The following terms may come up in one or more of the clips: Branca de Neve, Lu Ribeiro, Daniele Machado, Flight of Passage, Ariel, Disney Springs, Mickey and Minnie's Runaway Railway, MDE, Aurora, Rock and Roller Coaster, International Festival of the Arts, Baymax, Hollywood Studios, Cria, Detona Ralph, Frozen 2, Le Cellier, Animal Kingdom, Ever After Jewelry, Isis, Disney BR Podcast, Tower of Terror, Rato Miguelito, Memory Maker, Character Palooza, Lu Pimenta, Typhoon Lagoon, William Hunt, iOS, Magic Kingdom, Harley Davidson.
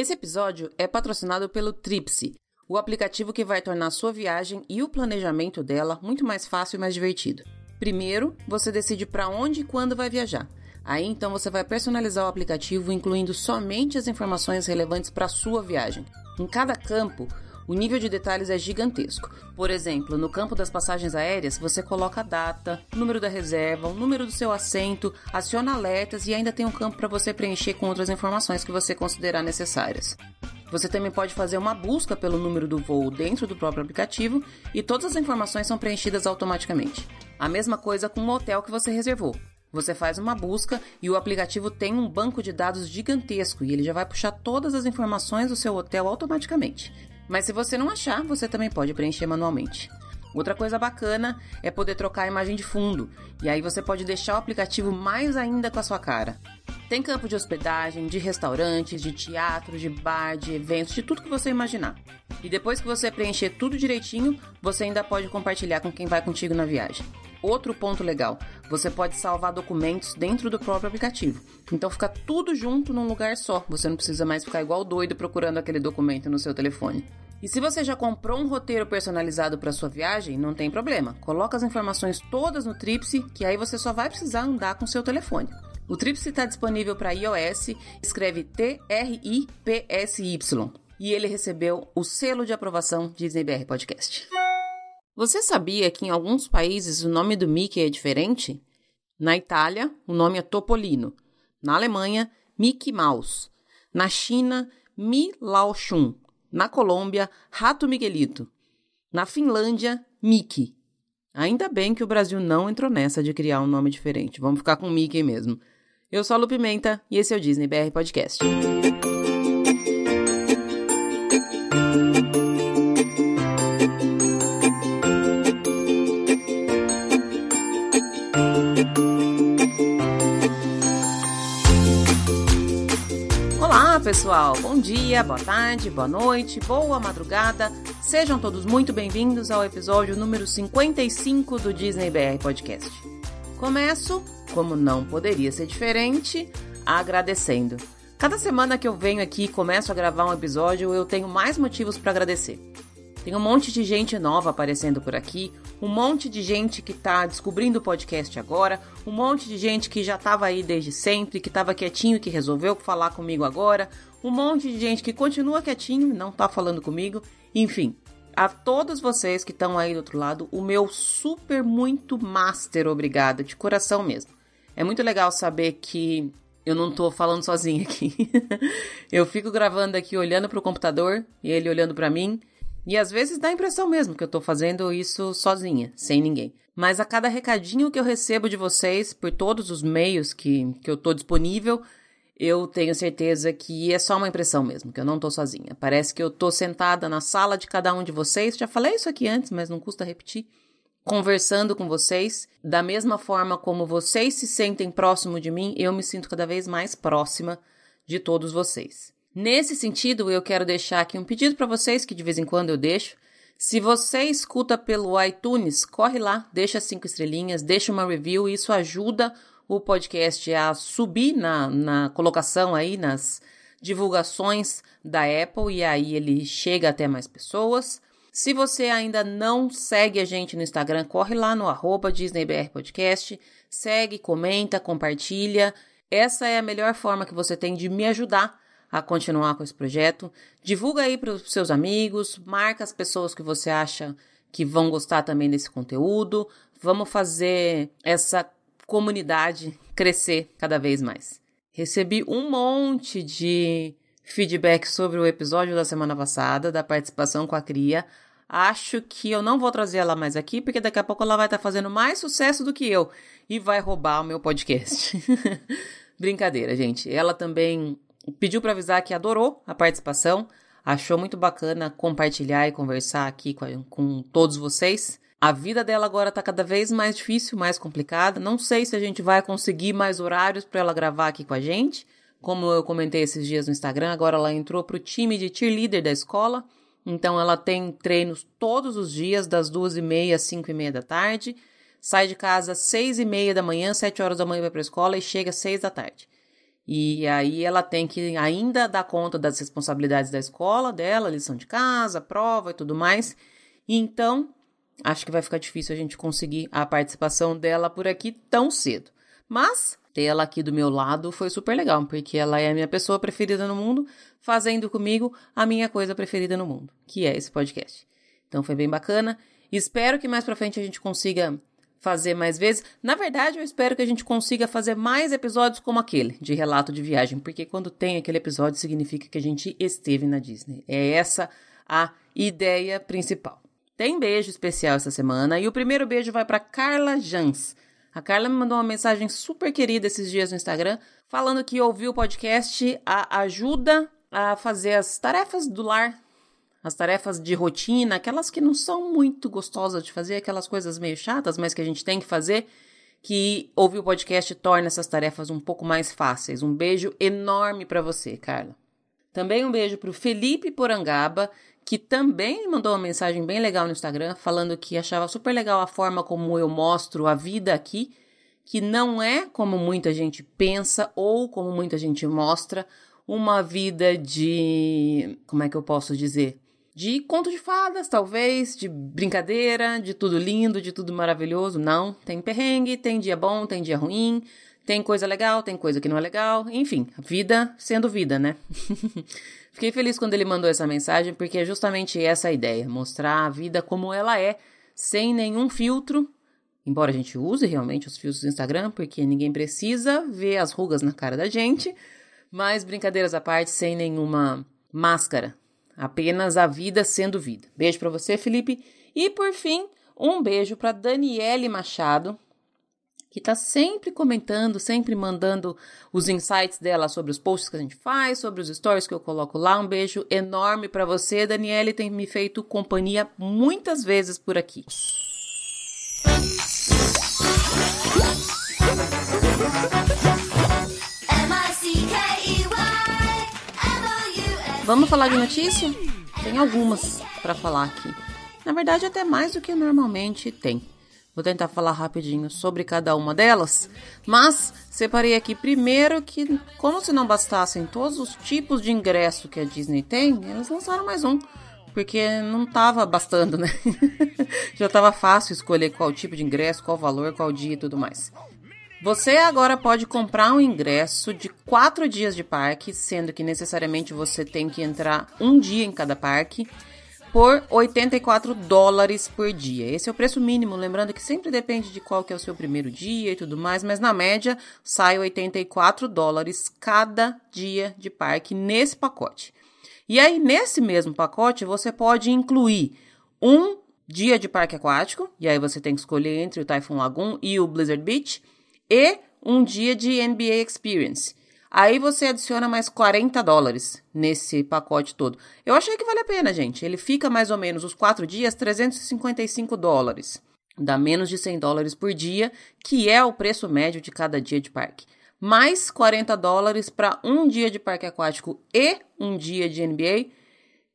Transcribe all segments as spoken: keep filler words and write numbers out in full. Esse episódio é patrocinado pelo Tripsy, o aplicativo que vai tornar sua viagem e o planejamento dela muito mais fácil e mais divertido. Primeiro, você decide para onde e quando vai viajar. Aí, então, você vai personalizar o aplicativo, incluindo somente as informações relevantes para sua viagem. Em cada campo, o nível de detalhes é gigantesco. Por exemplo, no campo das passagens aéreas, você coloca a data, o número da reserva, o número do seu assento, aciona alertas e ainda tem um campo para você preencher com outras informações que você considerar necessárias. Você também pode fazer uma busca pelo número do voo dentro do próprio aplicativo e todas as informações são preenchidas automaticamente. A mesma coisa com o hotel que você reservou. Você faz uma busca e o aplicativo tem um banco de dados gigantesco e ele já vai puxar todas as informações do seu hotel automaticamente. Mas se você não achar, você também pode preencher manualmente. Outra coisa bacana é poder trocar a imagem de fundo, e aí você pode deixar o aplicativo mais ainda com a sua cara. Tem campo de hospedagem, de restaurantes, de teatro, de bar, de eventos, de tudo que você imaginar. E depois que você preencher tudo direitinho, você ainda pode compartilhar com quem vai contigo na viagem. Outro ponto legal, você pode salvar documentos dentro do próprio aplicativo. Então fica tudo junto num lugar só, você não precisa mais ficar igual doido procurando aquele documento no seu telefone. E se você já comprou um roteiro personalizado para sua viagem, não tem problema. Coloca as informações todas no Tripsy, que aí você só vai precisar andar com seu telefone. O Tripsy está disponível para iOS, escreve T R I P S Y. E ele recebeu o selo de aprovação Disney B R Podcast. Você sabia que em alguns países o nome do Mickey é diferente? Na Itália, o nome é Topolino. Na Alemanha, Mickey Mouse. Na China, Mi Laoxun. Na Colômbia, Rato Miguelito. Na Finlândia, Mickey. Ainda bem que o Brasil não entrou nessa de criar um nome diferente. Vamos ficar com Mickey mesmo. Eu sou a Lu Pimenta e esse é o Disney B R Podcast. Pessoal, bom dia, boa tarde, boa noite, boa madrugada. Sejam todos muito bem-vindos ao episódio número cinquenta e cinco do Disney B R Podcast. Começo, como não poderia ser diferente, agradecendo. Cada semana que eu venho aqui e começo a gravar um episódio, eu tenho mais motivos para agradecer. Tem um monte de gente nova aparecendo por aqui, um monte de gente que tá descobrindo o podcast agora, um monte de gente que já tava aí desde sempre, que tava quietinho e que resolveu falar comigo agora, um monte de gente que continua quietinho e não tá falando comigo, enfim. A todos vocês que estão aí do outro lado, o meu super muito master obrigado, de coração mesmo. É muito legal saber que eu não tô falando sozinha aqui. Eu fico gravando aqui olhando pro computador e ele olhando pra mim. E às vezes dá a impressão mesmo que eu tô fazendo isso sozinha, sem ninguém. Mas a cada recadinho que eu recebo de vocês, por todos os meios que, que eu tô disponível, eu tenho certeza que é só uma impressão mesmo, que eu não tô sozinha. Parece que eu tô sentada na sala de cada um de vocês, já falei isso aqui antes, mas não custa repetir, conversando com vocês. Da mesma forma como vocês se sentem próximo de mim, eu me sinto cada vez mais próxima de todos vocês. Nesse sentido, eu quero deixar aqui um pedido para vocês, que de vez em quando eu deixo. Se você escuta pelo iTunes, corre lá, deixa cinco estrelinhas, deixa uma review, isso ajuda o podcast a subir na, na colocação aí, nas divulgações da Apple, e aí ele chega até mais pessoas. Se você ainda não segue a gente no Instagram, corre lá no arroba Disney B R Podcast, segue, comenta, compartilha. Essa é a melhor forma que você tem de me ajudar a continuar com esse projeto. Divulga aí para os seus amigos, marca as pessoas que você acha que vão gostar também desse conteúdo. Vamos fazer essa comunidade crescer cada vez mais. Recebi um monte de feedback sobre o episódio da semana passada, da participação com a Cria. Acho que eu não vou trazer ela mais aqui, porque daqui a pouco ela vai estar fazendo mais sucesso do que eu e vai roubar o meu podcast. Brincadeira, gente. Ela também pediu para avisar que adorou a participação, achou muito bacana compartilhar e conversar aqui com, com todos vocês. A vida dela agora está cada vez mais difícil, mais complicada. Não sei se a gente vai conseguir mais horários para ela gravar aqui com a gente. Como eu comentei esses dias no Instagram, agora ela entrou para o time de cheerleader da escola. Então ela tem treinos todos os dias, das duas e meia às cinco e meia da tarde. Sai de casa às seis e meia da manhã, sete horas da manhã vai para a escola e chega às seis da tarde. E aí ela tem que ainda dar conta das responsabilidades da escola dela, lição de casa, prova e tudo mais. Então, acho que vai ficar difícil a gente conseguir a participação dela por aqui tão cedo. Mas ter ela aqui do meu lado foi super legal, porque ela é a minha pessoa preferida no mundo, fazendo comigo a minha coisa preferida no mundo, que é esse podcast. Então foi bem bacana. Espero que mais pra frente a gente consiga fazer mais vezes. Na verdade, eu espero que a gente consiga fazer mais episódios como aquele, de relato de viagem, porque quando tem aquele episódio, significa que a gente esteve na Disney. É essa a ideia principal. Tem beijo especial essa semana, e o primeiro beijo vai pra Carla Jans. A Carla me mandou uma mensagem super querida esses dias no Instagram, falando que ouviu o podcast, a ajuda a fazer as tarefas do lar, as tarefas de rotina, aquelas que não são muito gostosas de fazer, aquelas coisas meio chatas, mas que a gente tem que fazer, que ouvir o podcast torna essas tarefas um pouco mais fáceis. Um beijo enorme para você, Carla. Também um beijo para o Felipe Porangaba, que também mandou uma mensagem bem legal no Instagram, falando que achava super legal a forma como eu mostro a vida aqui, que não é como muita gente pensa ou como muita gente mostra, uma vida de... como é que eu posso dizer? De conto de fadas, talvez, de brincadeira, de tudo lindo, de tudo maravilhoso. Não, tem perrengue, tem dia bom, tem dia ruim, tem coisa legal, tem coisa que não é legal. Enfim, vida sendo vida, né? Fiquei feliz quando ele mandou essa mensagem, porque é justamente essa a ideia. Mostrar a vida como ela é, sem nenhum filtro. Embora a gente use realmente os filtros do Instagram, porque ninguém precisa ver as rugas na cara da gente. Mas brincadeiras à parte, sem nenhuma máscara. Apenas a vida sendo vida. Beijo pra você, Felipe. E, por fim, um beijo pra Daniele Machado, que tá sempre comentando, sempre mandando os insights dela sobre os posts que a gente faz, sobre os stories que eu coloco lá. Um beijo enorme pra você. Daniele tem me feito companhia muitas vezes por aqui. Vamos falar de notícia? Tem algumas para falar aqui. Na verdade, até mais do que normalmente tem. Vou tentar falar rapidinho sobre cada uma delas, mas separei aqui primeiro que, como se não bastassem todos os tipos de ingresso que a Disney tem, eles lançaram mais um, porque não tava bastando, né? Já tava fácil escolher qual tipo de ingresso, qual valor, qual dia e tudo mais. Você agora pode comprar um ingresso de quatro dias de parque, sendo que necessariamente você tem que entrar um dia em cada parque, por oitenta e quatro dólares por dia. Esse é o preço mínimo, lembrando que sempre depende de qual que é o seu primeiro dia e tudo mais, mas na média sai oitenta e quatro dólares cada dia de parque nesse pacote. E aí, nesse mesmo pacote, você pode incluir um dia de parque aquático, e aí você tem que escolher entre o Typhoon Lagoon e o Blizzard Beach, e um dia de N B A Experience. Aí você adiciona mais quarenta dólares nesse pacote todo. Eu achei que vale a pena, gente. Ele fica mais ou menos os quatro dias, trezentos e cinquenta e cinco dólares. Dá menos de cem dólares por dia, que é o preço médio de cada dia de parque. Mais quarenta dólares para um dia de parque aquático e um dia de N B A.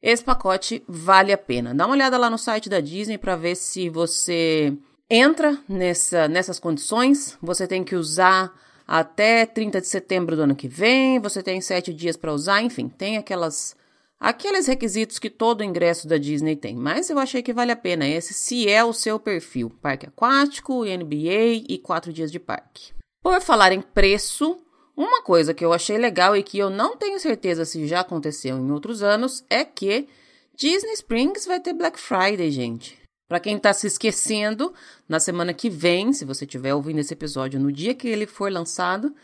Esse pacote vale a pena. Dá uma olhada lá no site da Disney para ver se você... entra nessa, nessas condições, você tem que usar até trinta de setembro do ano que vem, você tem sete dias para usar, enfim, tem aquelas, aqueles requisitos que todo ingresso da Disney tem, mas eu achei que vale a pena esse, se é o seu perfil, parque aquático, N B A e quatro dias de parque. Por falar em preço, uma coisa que eu achei legal e que eu não tenho certeza se já aconteceu em outros anos, é que Disney Springs vai ter Black Friday, gente. Para quem está se esquecendo, na semana que vem, se você estiver ouvindo esse episódio no dia que ele for lançado,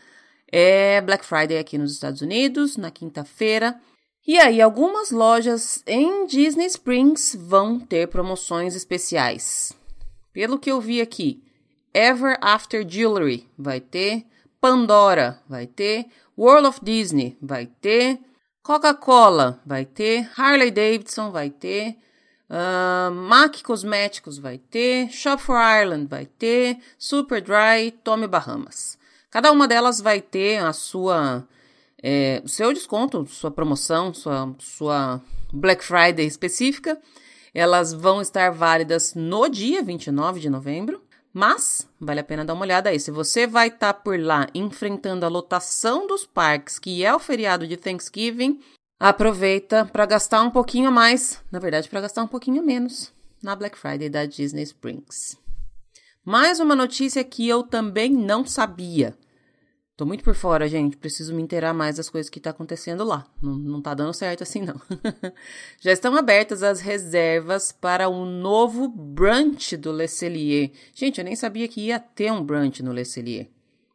é Black Friday aqui nos Estados Unidos, na quinta-feira. E aí, algumas lojas em Disney Springs vão ter promoções especiais. Pelo que eu vi aqui, Ever After Jewelry vai ter, Pandora vai ter, World of Disney vai ter, Coca-Cola vai ter, Harley Davidson vai ter... Uh, M A C Cosméticos vai ter, Shop for Ireland vai ter, Superdry, Tommy Bahamas. Cada uma delas vai ter a sua, é, seu desconto, sua promoção, sua, sua Black Friday específica. Elas vão estar válidas no dia vinte e nove de novembro. Mas vale a pena dar uma olhada aí. Se você vai estar tá por lá enfrentando a lotação dos parques, que é o feriado de Thanksgiving, aproveita para gastar um pouquinho a mais, na verdade, para gastar um pouquinho menos, na Black Friday da Disney Springs. Mais uma notícia que eu também não sabia. Tô muito por fora, gente. Preciso me inteirar mais das coisas que tá acontecendo lá. Não, não tá dando certo assim, não. Já estão abertas as reservas para um novo brunch do Le Cellier. Gente, eu nem sabia que ia ter um brunch no Le Cellier.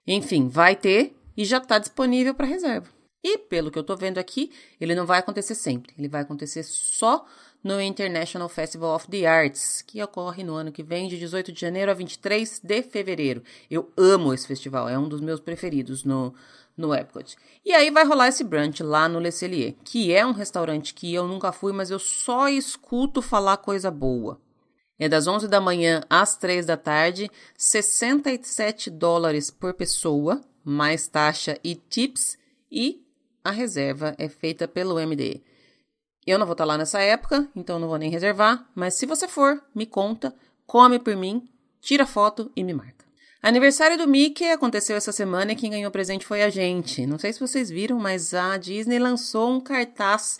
Enfim, vai ter e já tá disponível para reserva. E pelo que eu tô vendo aqui, ele não vai acontecer sempre. Ele vai acontecer só no International Festival of the Arts, que ocorre no ano que vem, de dezoito de janeiro a vinte e três de fevereiro. Eu amo esse festival, é um dos meus preferidos no, no Epcot. E aí vai rolar esse brunch lá no Le Cellier, que é um restaurante que eu nunca fui, mas eu só escuto falar coisa boa. É das onze da manhã às três da tarde, sessenta e sete dólares por pessoa, mais taxa e tips, e a reserva é feita pelo M D E. Eu não vou estar lá nessa época, então não vou nem reservar, mas se você for, me conta, come por mim, tira foto e me marca. Aniversário do Mickey aconteceu essa semana e quem ganhou presente foi a gente. Não sei se vocês viram, mas a Disney lançou um cartaz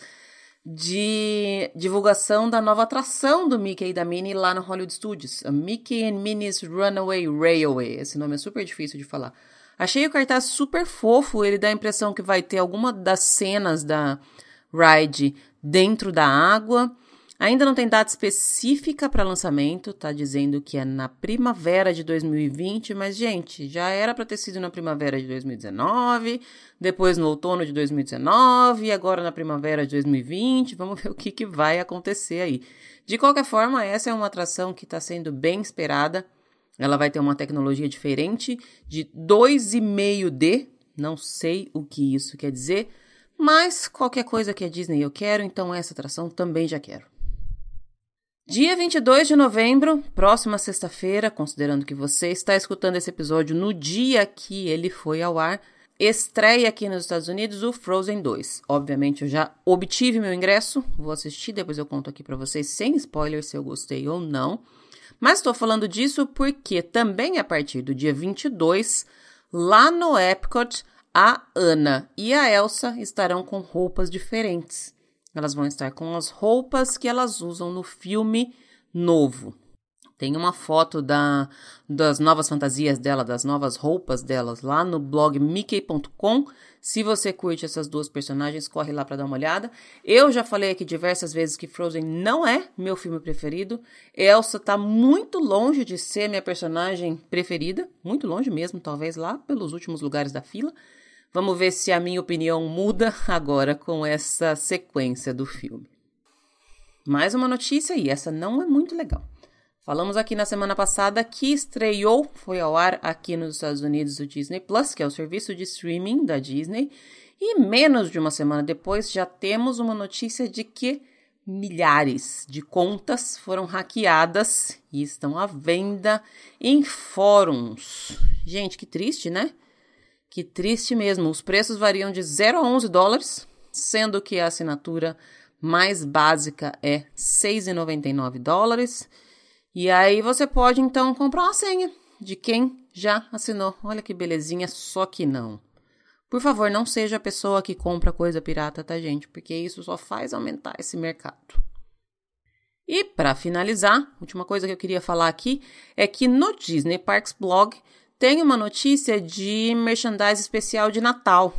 de divulgação da nova atração do Mickey e da Minnie lá no Hollywood Studios, a Mickey and Minnie's Runaway Railway. Esse nome é super difícil de falar. Achei o cartaz super fofo, ele dá a impressão que vai ter alguma das cenas da ride dentro da água. Ainda não tem data específica para lançamento, tá dizendo que é na primavera de dois mil e vinte, mas, gente, já era para ter sido na primavera de dois mil e dezenove, depois no outono de dois mil e dezenove, e agora na primavera de dois mil e vinte, vamos ver o que, que vai acontecer aí. De qualquer forma, essa é uma atração que está sendo bem esperada, ela vai ter uma tecnologia diferente de dois vírgula cinco D, não sei o que isso quer dizer, mas qualquer coisa que a Disney eu quero, então essa atração também já quero. Dia vinte e dois de novembro, próxima sexta-feira, considerando que você está escutando esse episódio no dia que ele foi ao ar, estreia aqui nos Estados Unidos o Frozen dois. Obviamente eu já obtive meu ingresso, vou assistir, depois eu conto aqui para vocês sem spoiler se eu gostei ou não. Mas estou falando disso porque também a partir do dia vinte e dois, lá no Epcot, a Anna e a Elsa estarão com roupas diferentes. Elas vão estar com as roupas que elas usam no filme novo. Tem uma foto da, das novas fantasias dela, das novas roupas delas lá no blog mickey ponto com. Se você curte essas duas personagens, corre lá para dar uma olhada. Eu já falei aqui diversas vezes que Frozen não é meu filme preferido. Elsa está muito longe de ser minha personagem preferida. Muito longe mesmo, talvez lá pelos últimos lugares da fila. Vamos ver se a minha opinião muda agora com essa sequência do filme. Mais uma notícia e essa não é muito legal. Falamos aqui na semana passada que estreou, foi ao ar aqui nos Estados Unidos o Disney Plus, que é o serviço de streaming da Disney, e menos de uma semana depois já temos uma notícia de que milhares de contas foram hackeadas e estão à venda em fóruns. Gente, que triste, né? Que triste mesmo. Os preços variam de zero a onze dólares, sendo que a assinatura mais básica é seis reais e noventa e nove centavos. E aí você pode, então, comprar uma senha de quem já assinou. Olha que belezinha, só que não. Por favor, não seja a pessoa que compra coisa pirata, tá, gente? Porque isso só faz aumentar esse mercado. E para finalizar, a última coisa que eu queria falar aqui é que no Disney Parks Blog tem uma notícia de merchandise especial de Natal.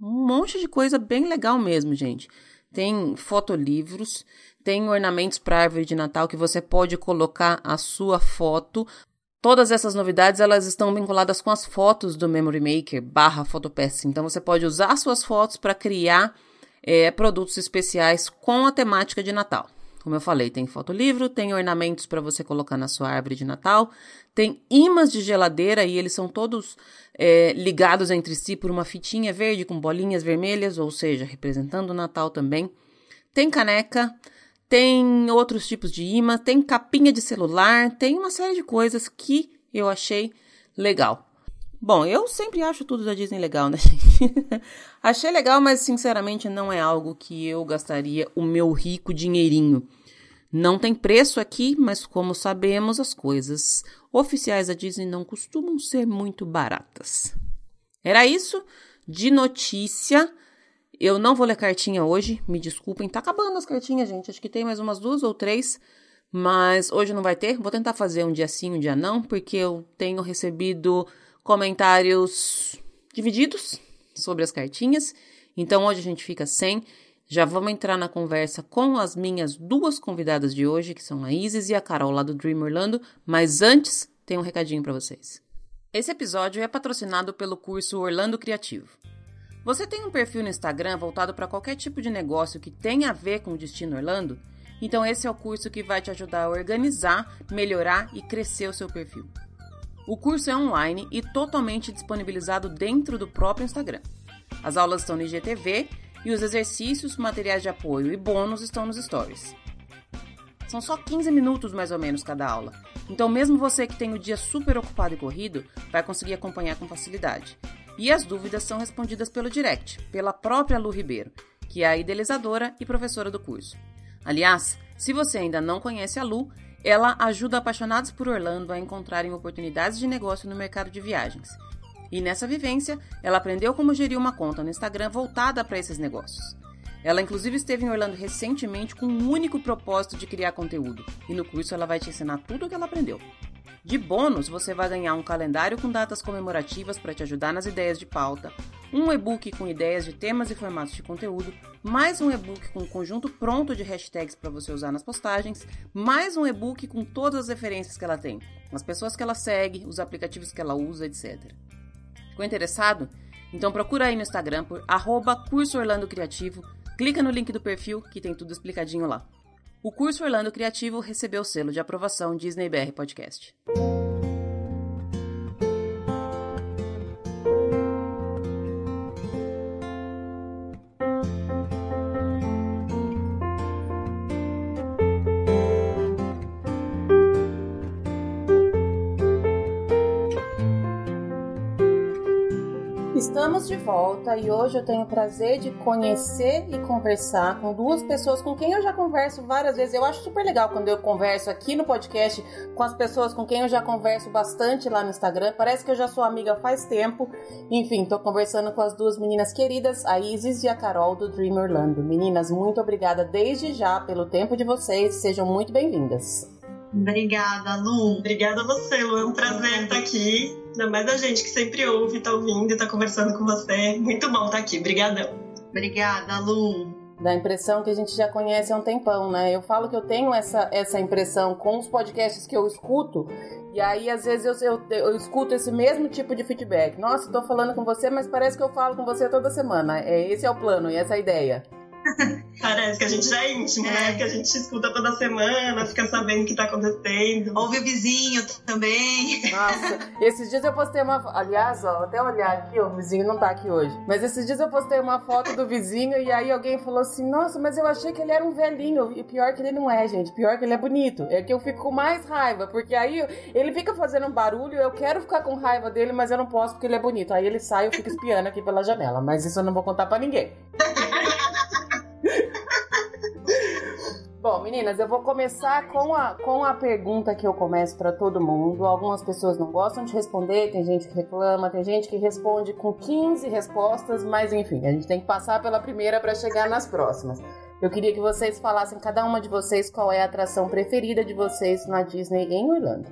Um monte de coisa bem legal mesmo, gente. Tem fotolivros, tem ornamentos para árvore de Natal que você pode colocar a sua foto. Todas essas novidades, elas estão vinculadas com as fotos do Memory Maker barra Photopass. Então, você pode usar suas fotos para criar é, produtos especiais com a temática de Natal. Como eu falei, tem fotolivro, tem ornamentos para você colocar na sua árvore de Natal, tem ímãs de geladeira e eles são todos é, ligados entre si por uma fitinha verde com bolinhas vermelhas, ou seja, representando o Natal também. Tem caneca. Tem outros tipos de imã, tem capinha de celular, tem uma série de coisas que eu achei legal. Bom, eu sempre acho tudo da Disney legal, né, gente? Achei legal, mas sinceramente não é algo que eu gastaria o meu rico dinheirinho. Não tem preço aqui, mas como sabemos, as coisas oficiais da Disney não costumam ser muito baratas. Era isso de notícia. Eu não vou ler cartinha hoje, me desculpem. Tá acabando as cartinhas, gente. Acho que tem mais umas duas ou três, mas hoje não vai ter. Vou tentar fazer um dia sim, um dia não, porque eu tenho recebido comentários divididos sobre as cartinhas. Então hoje a gente fica sem. Já vamos entrar na conversa com as minhas duas convidadas de hoje, que são a Isis e a Carol, lá do Dream Orlando. Mas antes, tem um recadinho para vocês. Esse episódio é patrocinado pelo curso Orlando Criativo. Você tem um perfil no Instagram voltado para qualquer tipo de negócio que tenha a ver com o destino Orlando? Então esse é o curso que vai te ajudar a organizar, melhorar e crescer o seu perfil. O curso é online e totalmente disponibilizado dentro do próprio Instagram. As aulas estão no I G T V... e os exercícios, materiais de apoio e bônus estão nos stories. São só quinze minutos mais ou menos cada aula. Então mesmo você que tem o dia super ocupado e corrido, vai conseguir acompanhar com facilidade. E as dúvidas são respondidas pelo direct, pela própria Lu Ribeiro, que é a idealizadora e professora do curso. Aliás, se você ainda não conhece a Lu, ela ajuda apaixonados por Orlando a encontrarem oportunidades de negócio no mercado de viagens. E nessa vivência, ela aprendeu como gerir uma conta no Instagram voltada para esses negócios. Ela inclusive esteve em Orlando recentemente com um único propósito de criar conteúdo, e no curso ela vai te ensinar tudo o que ela aprendeu. De bônus, você vai ganhar um calendário com datas comemorativas para te ajudar nas ideias de pauta, um e-book com ideias de temas e formatos de conteúdo, mais um e-book com um conjunto pronto de hashtags para você usar nas postagens, mais um e-book com todas as referências que ela tem, as pessoas que ela segue, os aplicativos que ela usa, etcétera. Ficou interessado? Então procura aí no Instagram por arroba Curso Orlando Criativo, clica no link do perfil que tem tudo explicadinho lá. O Curso Orlando Criativo recebeu o selo de aprovação Disney B R Podcast. Estamos de volta e hoje eu tenho o prazer de conhecer e conversar com duas pessoas com quem eu já converso várias vezes. Eu acho super legal quando eu converso aqui no podcast com as pessoas com quem eu já converso bastante lá no Instagram. Parece que eu já sou amiga faz tempo. Enfim, estou conversando com as duas meninas queridas, a Isis e a Carol do Dream Orlando. Meninas, muito obrigada desde já pelo tempo de vocês. Sejam muito bem-vindas. Obrigada, Lu. Obrigada a você, Lu. É um prazer estar aqui. Ainda mais a gente que sempre ouve, tá ouvindo e tá conversando com você. Muito bom estar aqui. Obrigadão. Obrigada, Lu. Dá a impressão que a gente já conhece há um tempão, né? Eu falo que eu tenho essa, essa impressão com os podcasts que eu escuto. E aí, às vezes, eu, eu, eu escuto esse mesmo tipo de feedback. Nossa, tô falando com você, mas parece que eu falo com você toda semana. É, esse é o plano e essa é a ideia. Parece que a gente já é íntimo, é. né? Que a gente escuta toda semana, fica sabendo o que tá acontecendo. Ouve o vizinho também. Nossa, esses dias eu postei uma... Aliás, ó, vou até olhar aqui, ó, o vizinho não tá aqui hoje. Mas esses dias eu postei uma foto do vizinho e aí alguém falou assim, nossa, mas eu achei que ele era um velhinho. E pior que ele não é, gente. Pior que ele é bonito. É que eu fico com mais raiva, porque aí ele fica fazendo um barulho, eu quero ficar com raiva dele, mas eu não posso porque ele é bonito. Aí ele sai e eu fico espiando aqui pela janela. Mas isso eu não vou contar pra ninguém. Bom, meninas, eu vou começar com a, com a pergunta que eu começo para todo mundo. Algumas pessoas não gostam de responder, tem gente que reclama, tem gente que responde com quinze respostas, mas enfim, a gente tem que passar pela primeira para chegar nas próximas. Eu queria que vocês falassem, cada uma de vocês, qual é a atração preferida de vocês na Disney em Orlando.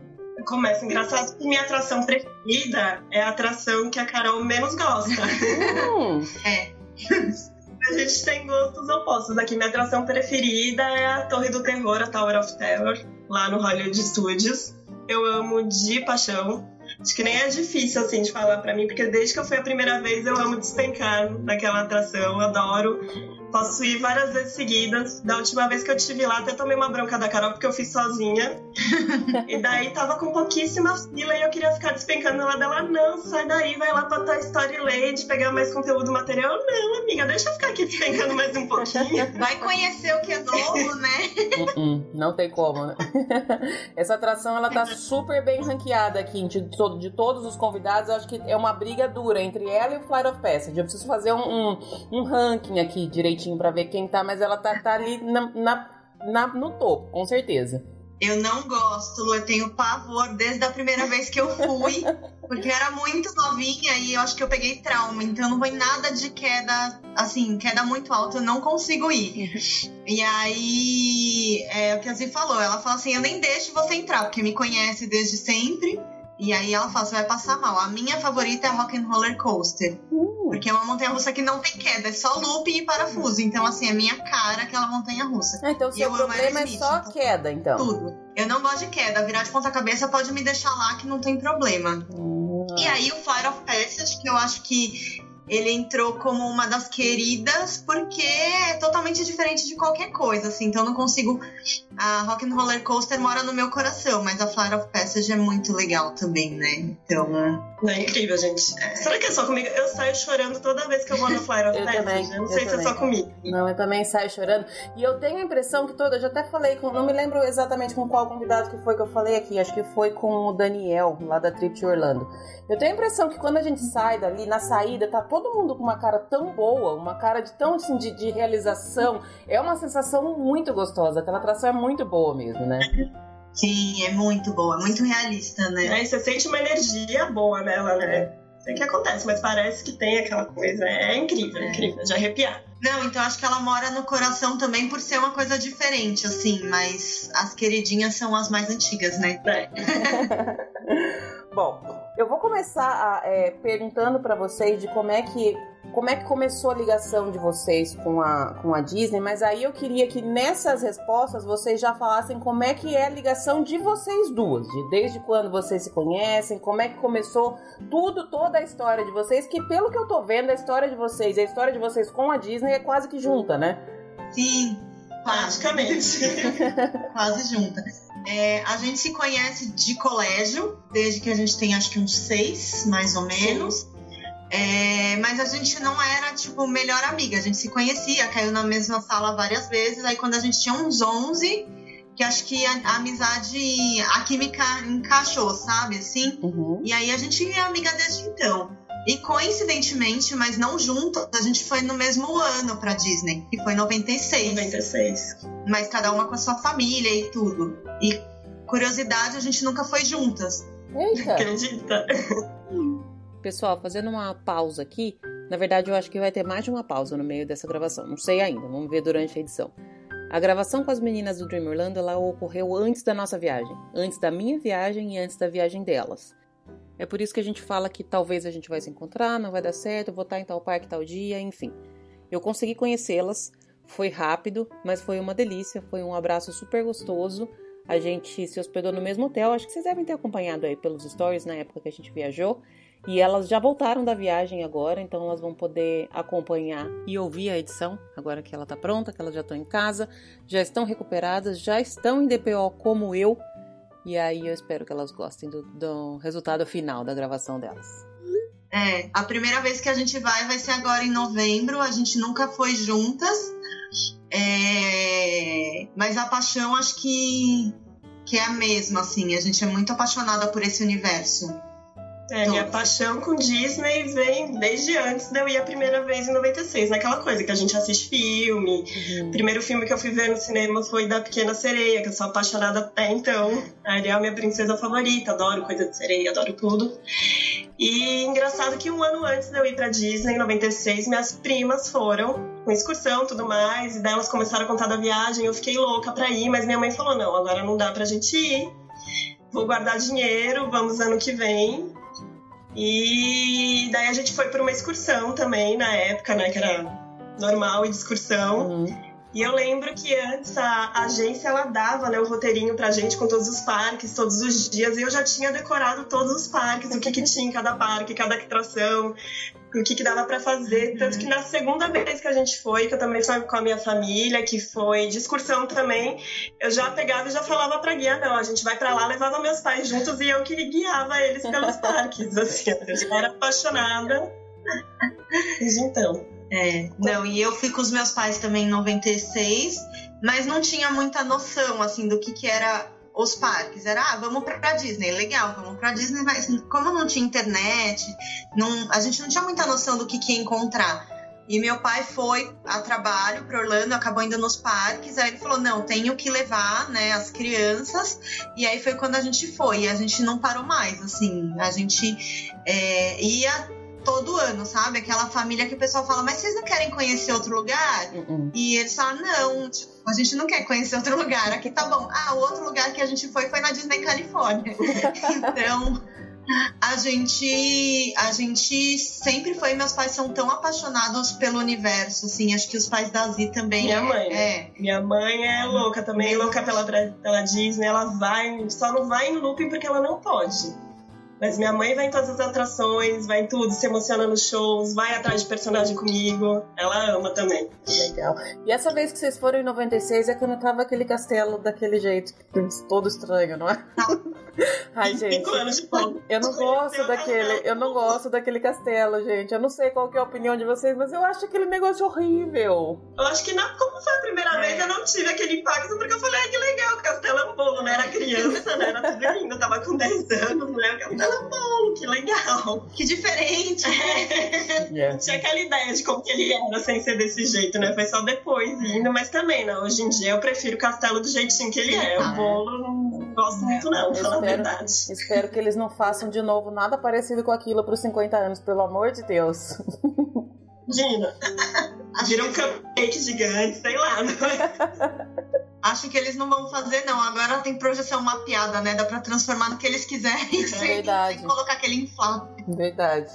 Começa engraçado que minha atração preferida é a atração que a Carol menos gosta. Hum. É. A gente tem gostos opostos aqui. Minha atração preferida é a Torre do Terror, a Tower of Terror, lá no Hollywood Studios. Eu amo de paixão. Acho que nem é difícil, assim, de falar pra mim, porque desde que eu fui a primeira vez, eu amo despencar naquela atração. Adoro. Posso ir várias vezes seguidas. Da última vez que eu estive lá, até tomei uma bronca da Carol, porque eu fiz sozinha. E daí tava com pouquíssima fila e eu queria ficar despencando lá dela. Não, sai daí, vai lá pra Toy Story Land, pegar mais conteúdo material. Não, amiga, deixa eu ficar aqui despencando mais um pouquinho. Vai conhecer o que é novo, né? Uh-uh, não tem como, né? Essa atração, ela tá super bem ranqueada aqui, de de todos os convidados. Eu acho que é uma briga dura entre ela e o Flight of Passage. Eu preciso fazer um, um, um ranking aqui direitinho pra ver quem tá, mas ela tá, tá ali na, na, na, no topo, com certeza. Eu não gosto, eu tenho pavor desde a primeira vez que eu fui, porque eu era muito novinha e eu acho que eu peguei trauma, então não foi nada de queda, assim, queda muito alta, eu não consigo ir. E aí, é o que a Zi falou, ela fala assim, eu nem deixo você entrar, porque me conhece desde sempre, e aí ela fala, você vai passar mal. A minha favorita é Rock and Roller Coaster, uh. porque é uma montanha-russa que não tem queda, é só looping e parafuso, então assim, é minha cara aquela montanha-russa. Ah, então o seu problema é só queda, então? Tudo. Eu não gosto de queda, virar de ponta cabeça pode me deixar lá que não tem problema. Uhum. E aí o Flight of Passage, que eu acho que ele entrou como uma das queridas, porque é totalmente diferente de qualquer coisa, assim, então eu não consigo... A Rock and Roller Coaster mora no meu coração, mas a Flight of Passage é muito legal também, né? Então... Não é incrível, gente. É. Será que é só comigo? Eu saio chorando toda vez que eu vou na Flight of Passage. Também, eu não sei eu se também. É só comigo. Não, eu também saio chorando. E eu tenho a impressão que toda... Eu já até falei com... Não me lembro exatamente com qual convidado que foi que eu falei aqui. Acho que foi com o Daniel, lá da Tripsy Orlando. Eu tenho a impressão que quando a gente sai dali, na saída, tá todo mundo com uma cara tão boa, uma cara de tão, assim, de, de realização. É uma sensação muito gostosa. Aquela atração é muito... muito boa mesmo, né? Sim, é muito boa, muito realista, né? Aí você sente uma energia boa nela, né? Não sei o que acontece, mas parece que tem aquela coisa. É incrível, é incrível, de arrepiar. Não, então acho que ela mora no coração também por ser uma coisa diferente, assim, mas as queridinhas são as mais antigas, né? É. Bom, eu vou começar a, é, perguntando pra vocês de como é que como é que começou a ligação de vocês com a, com a Disney, mas aí eu queria que nessas respostas vocês já falassem como é que é a ligação de vocês duas, de desde quando vocês se conhecem, como é que começou tudo, toda a história de vocês, que pelo que eu tô vendo, a história de vocês, a história de vocês com a Disney é quase que junta, né? Sim, praticamente. Quase junta. É, a gente se conhece de colégio, desde que a gente tem acho que uns seis, mais ou menos. É, mas a gente não era, tipo, melhor amiga. A gente se conhecia, caiu na mesma sala várias vezes. Aí quando a gente tinha uns onze, que acho que a, a amizade, a química encaixou, sabe, assim? Uhum. E aí a gente é amiga desde então. E coincidentemente, mas não junto, a gente foi no mesmo ano pra Disney, que foi em noventa e seis. noventa e seis. Mas cada uma com a sua família e tudo. E curiosidade, a gente nunca foi juntas. Eita! Acredita? Pessoal, fazendo uma pausa aqui, na verdade eu acho que vai ter mais de uma pausa no meio dessa gravação, não sei ainda, vamos ver durante a edição. A gravação com as meninas do Dream Orlando, ela ocorreu antes da nossa viagem, antes da minha viagem e antes da viagem delas. É por isso que a gente fala que talvez a gente vai se encontrar, não vai dar certo, eu vou estar em tal parque, tal dia, enfim. Eu consegui conhecê-las, foi rápido, mas foi uma delícia, foi um abraço super gostoso. A gente se hospedou no mesmo hotel, acho que vocês devem ter acompanhado aí pelos stories na época que a gente viajou. E elas já voltaram da viagem agora, então elas vão poder acompanhar e ouvir a edição, agora que ela tá pronta, que elas já estão em casa, já estão recuperadas, já estão em D P O como eu. E aí eu espero que elas gostem do, do resultado final da gravação delas. É, a primeira vez que a gente vai, vai ser agora em novembro. A gente nunca foi juntas. É, mas a paixão acho que, que é a mesma, assim. A gente é muito apaixonada por esse universo. É, minha paixão com Disney vem desde antes de eu ir a primeira vez em noventa e seis, naquela coisa que a gente assiste filme. Uhum. O primeiro filme que eu fui ver no cinema foi Da Pequena Sereia, que eu sou apaixonada até então. A Ariel é minha princesa favorita, adoro coisa de sereia, adoro tudo. E engraçado que um ano antes de eu ir pra Disney, em noventa e seis, minhas primas foram com excursão e tudo mais, e daí elas começaram a contar da viagem, eu fiquei louca pra ir, mas minha mãe falou, não, agora não dá pra gente ir, vou guardar dinheiro, vamos ano que vem. E daí a gente foi para uma excursão também, na época, né, que era normal e de excursão. Uhum. E eu lembro que antes a agência, ela dava, né, o roteirinho pra gente com todos os parques, todos os dias. E eu já tinha decorado todos os parques, o que que tinha em cada parque, cada atração, o que que dava pra fazer. Tanto que na segunda vez que a gente foi, que eu também fui com a minha família, que foi de excursão também, eu já pegava e já falava pra guia, não, a gente vai pra lá, levava meus pais juntos e eu que guiava eles pelos parques, assim. Eu já era apaixonada desde então. É, não, e eu fui com os meus pais também em noventa e seis, mas não tinha muita noção, assim, do que que era os parques. Era, ah, vamos pra, pra Disney, legal, vamos pra Disney, mas como não tinha internet, não, a gente não tinha muita noção do que que ia encontrar. E meu pai foi a trabalho para Orlando, acabou indo nos parques, aí ele falou, não, tenho que levar, né, as crianças, e aí foi quando a gente foi, e a gente não parou mais, assim, a gente é, ia todo ano, sabe, aquela família que o pessoal fala, mas vocês não querem conhecer outro lugar? Uh-uh. E eles falam, não, tipo, a gente não quer conhecer outro lugar, aqui tá bom. Ah, o outro lugar que a gente foi, foi na Disney Califórnia, então... A gente, a gente sempre foi, meus pais são tão apaixonados pelo universo, assim, acho que os pais da Zi também. Minha é, mãe, né? É. Minha mãe é louca também, é louca pela, pela Disney, ela vai, só não vai em looping porque ela não pode. Mas minha mãe vai em todas as atrações, vai em tudo, se emociona nos shows, vai atrás de personagem comigo. Ela ama também. Legal. E essa vez que vocês foram em noventa e seis é quando tava aquele castelo daquele jeito, todo estranho, não é? Ai, gente. Eu não gosto daquele, eu não gosto daquele castelo, gente. Eu não sei qual que é a opinião de vocês, mas eu acho aquele negócio horrível. Eu acho que não, como foi a primeira vez, eu não tive aquele impacto, porque eu falei, ai, que legal, o castelo é um bolo, né? Era criança, né? Era tudo lindo, tava com dez anos, né? O castelo é um bolo, que legal. Que diferente. É. Yeah. Tinha aquela ideia de como que ele era sem ser desse jeito, né? Foi só depois indo, mas também, né? Hoje em dia eu prefiro o castelo do jeitinho que ele é. O bolo não gosto muito, não, fala a verdade. Espero que eles não façam de novo nada parecido com aquilo pros cinquenta anos, pelo amor de Deus. Gina, vira um cupcake gigante, sei lá, não é? Acho que eles não vão fazer, não. Agora tem projeção mapeada, né? Dá pra transformar no que eles quiserem, é sem, sem colocar aquele inflado. Verdade.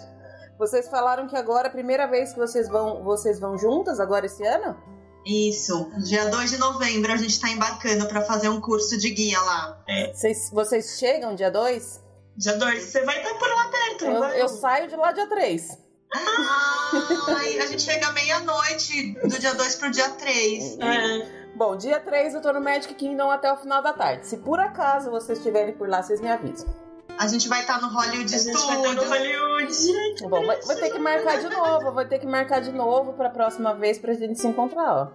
Vocês falaram que agora é a primeira vez que vocês vão, vocês vão juntas agora esse ano? Isso. Dia dois de novembro a gente tá embarcando pra fazer um curso de guia lá. É. Vocês, vocês chegam dia dois? Dia dois. Você vai estar por lá perto. Eu, vai? eu saio de lá dia três. Ah, a gente chega meia-noite do dia dois pro dia três. É. Bom, dia três eu tô no Magic Kingdom até o final da tarde. Se por acaso vocês estiverem por lá, vocês me avisam. A gente vai estar tá no Hollywood Studios. Vai estar tá no Hollywood. Bom, vai, vai ter que marcar de novo. Vou ter que marcar de novo pra próxima vez pra gente se encontrar, ó.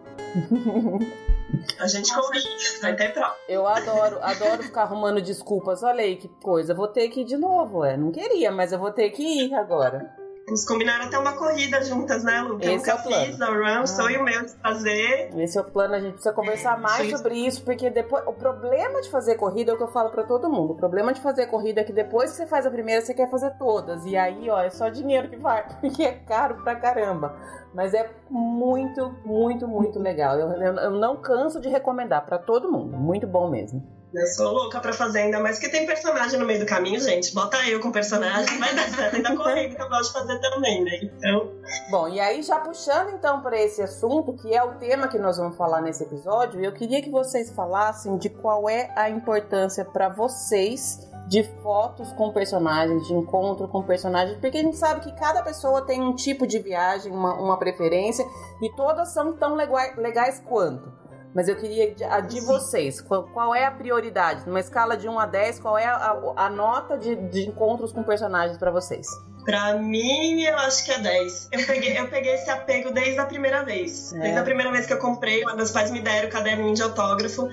A gente combina, vai ter prova. Eu adoro, adoro ficar arrumando desculpas. Olha aí que coisa. Vou ter que ir de novo, é. Não queria, mas eu vou ter que ir agora. Eles combinaram até uma corrida juntas, né, Lu? Eu nunca fiz, o Run, sonho meu de fazer. Esse é o plano, a gente precisa conversar mais sobre isso, porque depois. O problema de fazer corrida é o que eu falo pra todo mundo. O problema de fazer corrida é que depois que você faz a primeira, você quer fazer todas. E aí, ó, é só dinheiro que vai, porque é caro pra caramba. Mas é muito, muito, muito legal. Eu, eu, eu não canso de recomendar pra todo mundo. Muito bom mesmo. Eu sou louca pra fazer, ainda mais que tem personagem no meio do caminho, gente. Bota eu com personagem, vai dar certo. Ainda correndo que eu gosto de fazer também, né? Então... Bom, e aí já puxando então pra esse assunto, que é o tema que nós vamos falar nesse episódio, eu queria que vocês falassem de qual é a importância pra vocês de fotos com personagens, de encontro com personagens, porque a gente sabe que cada pessoa tem um tipo de viagem, uma, uma preferência, e todas são tão legais, legais quanto. Mas eu queria a de vocês, qual, qual é a prioridade? Numa escala de um a dez, qual é a, a nota de, de encontros com personagens pra vocês? Pra mim, eu acho que é dez. Eu peguei, eu peguei esse apego desde a primeira vez. É. Desde a primeira vez que eu comprei, meus pais me deram o caderninho de autógrafo.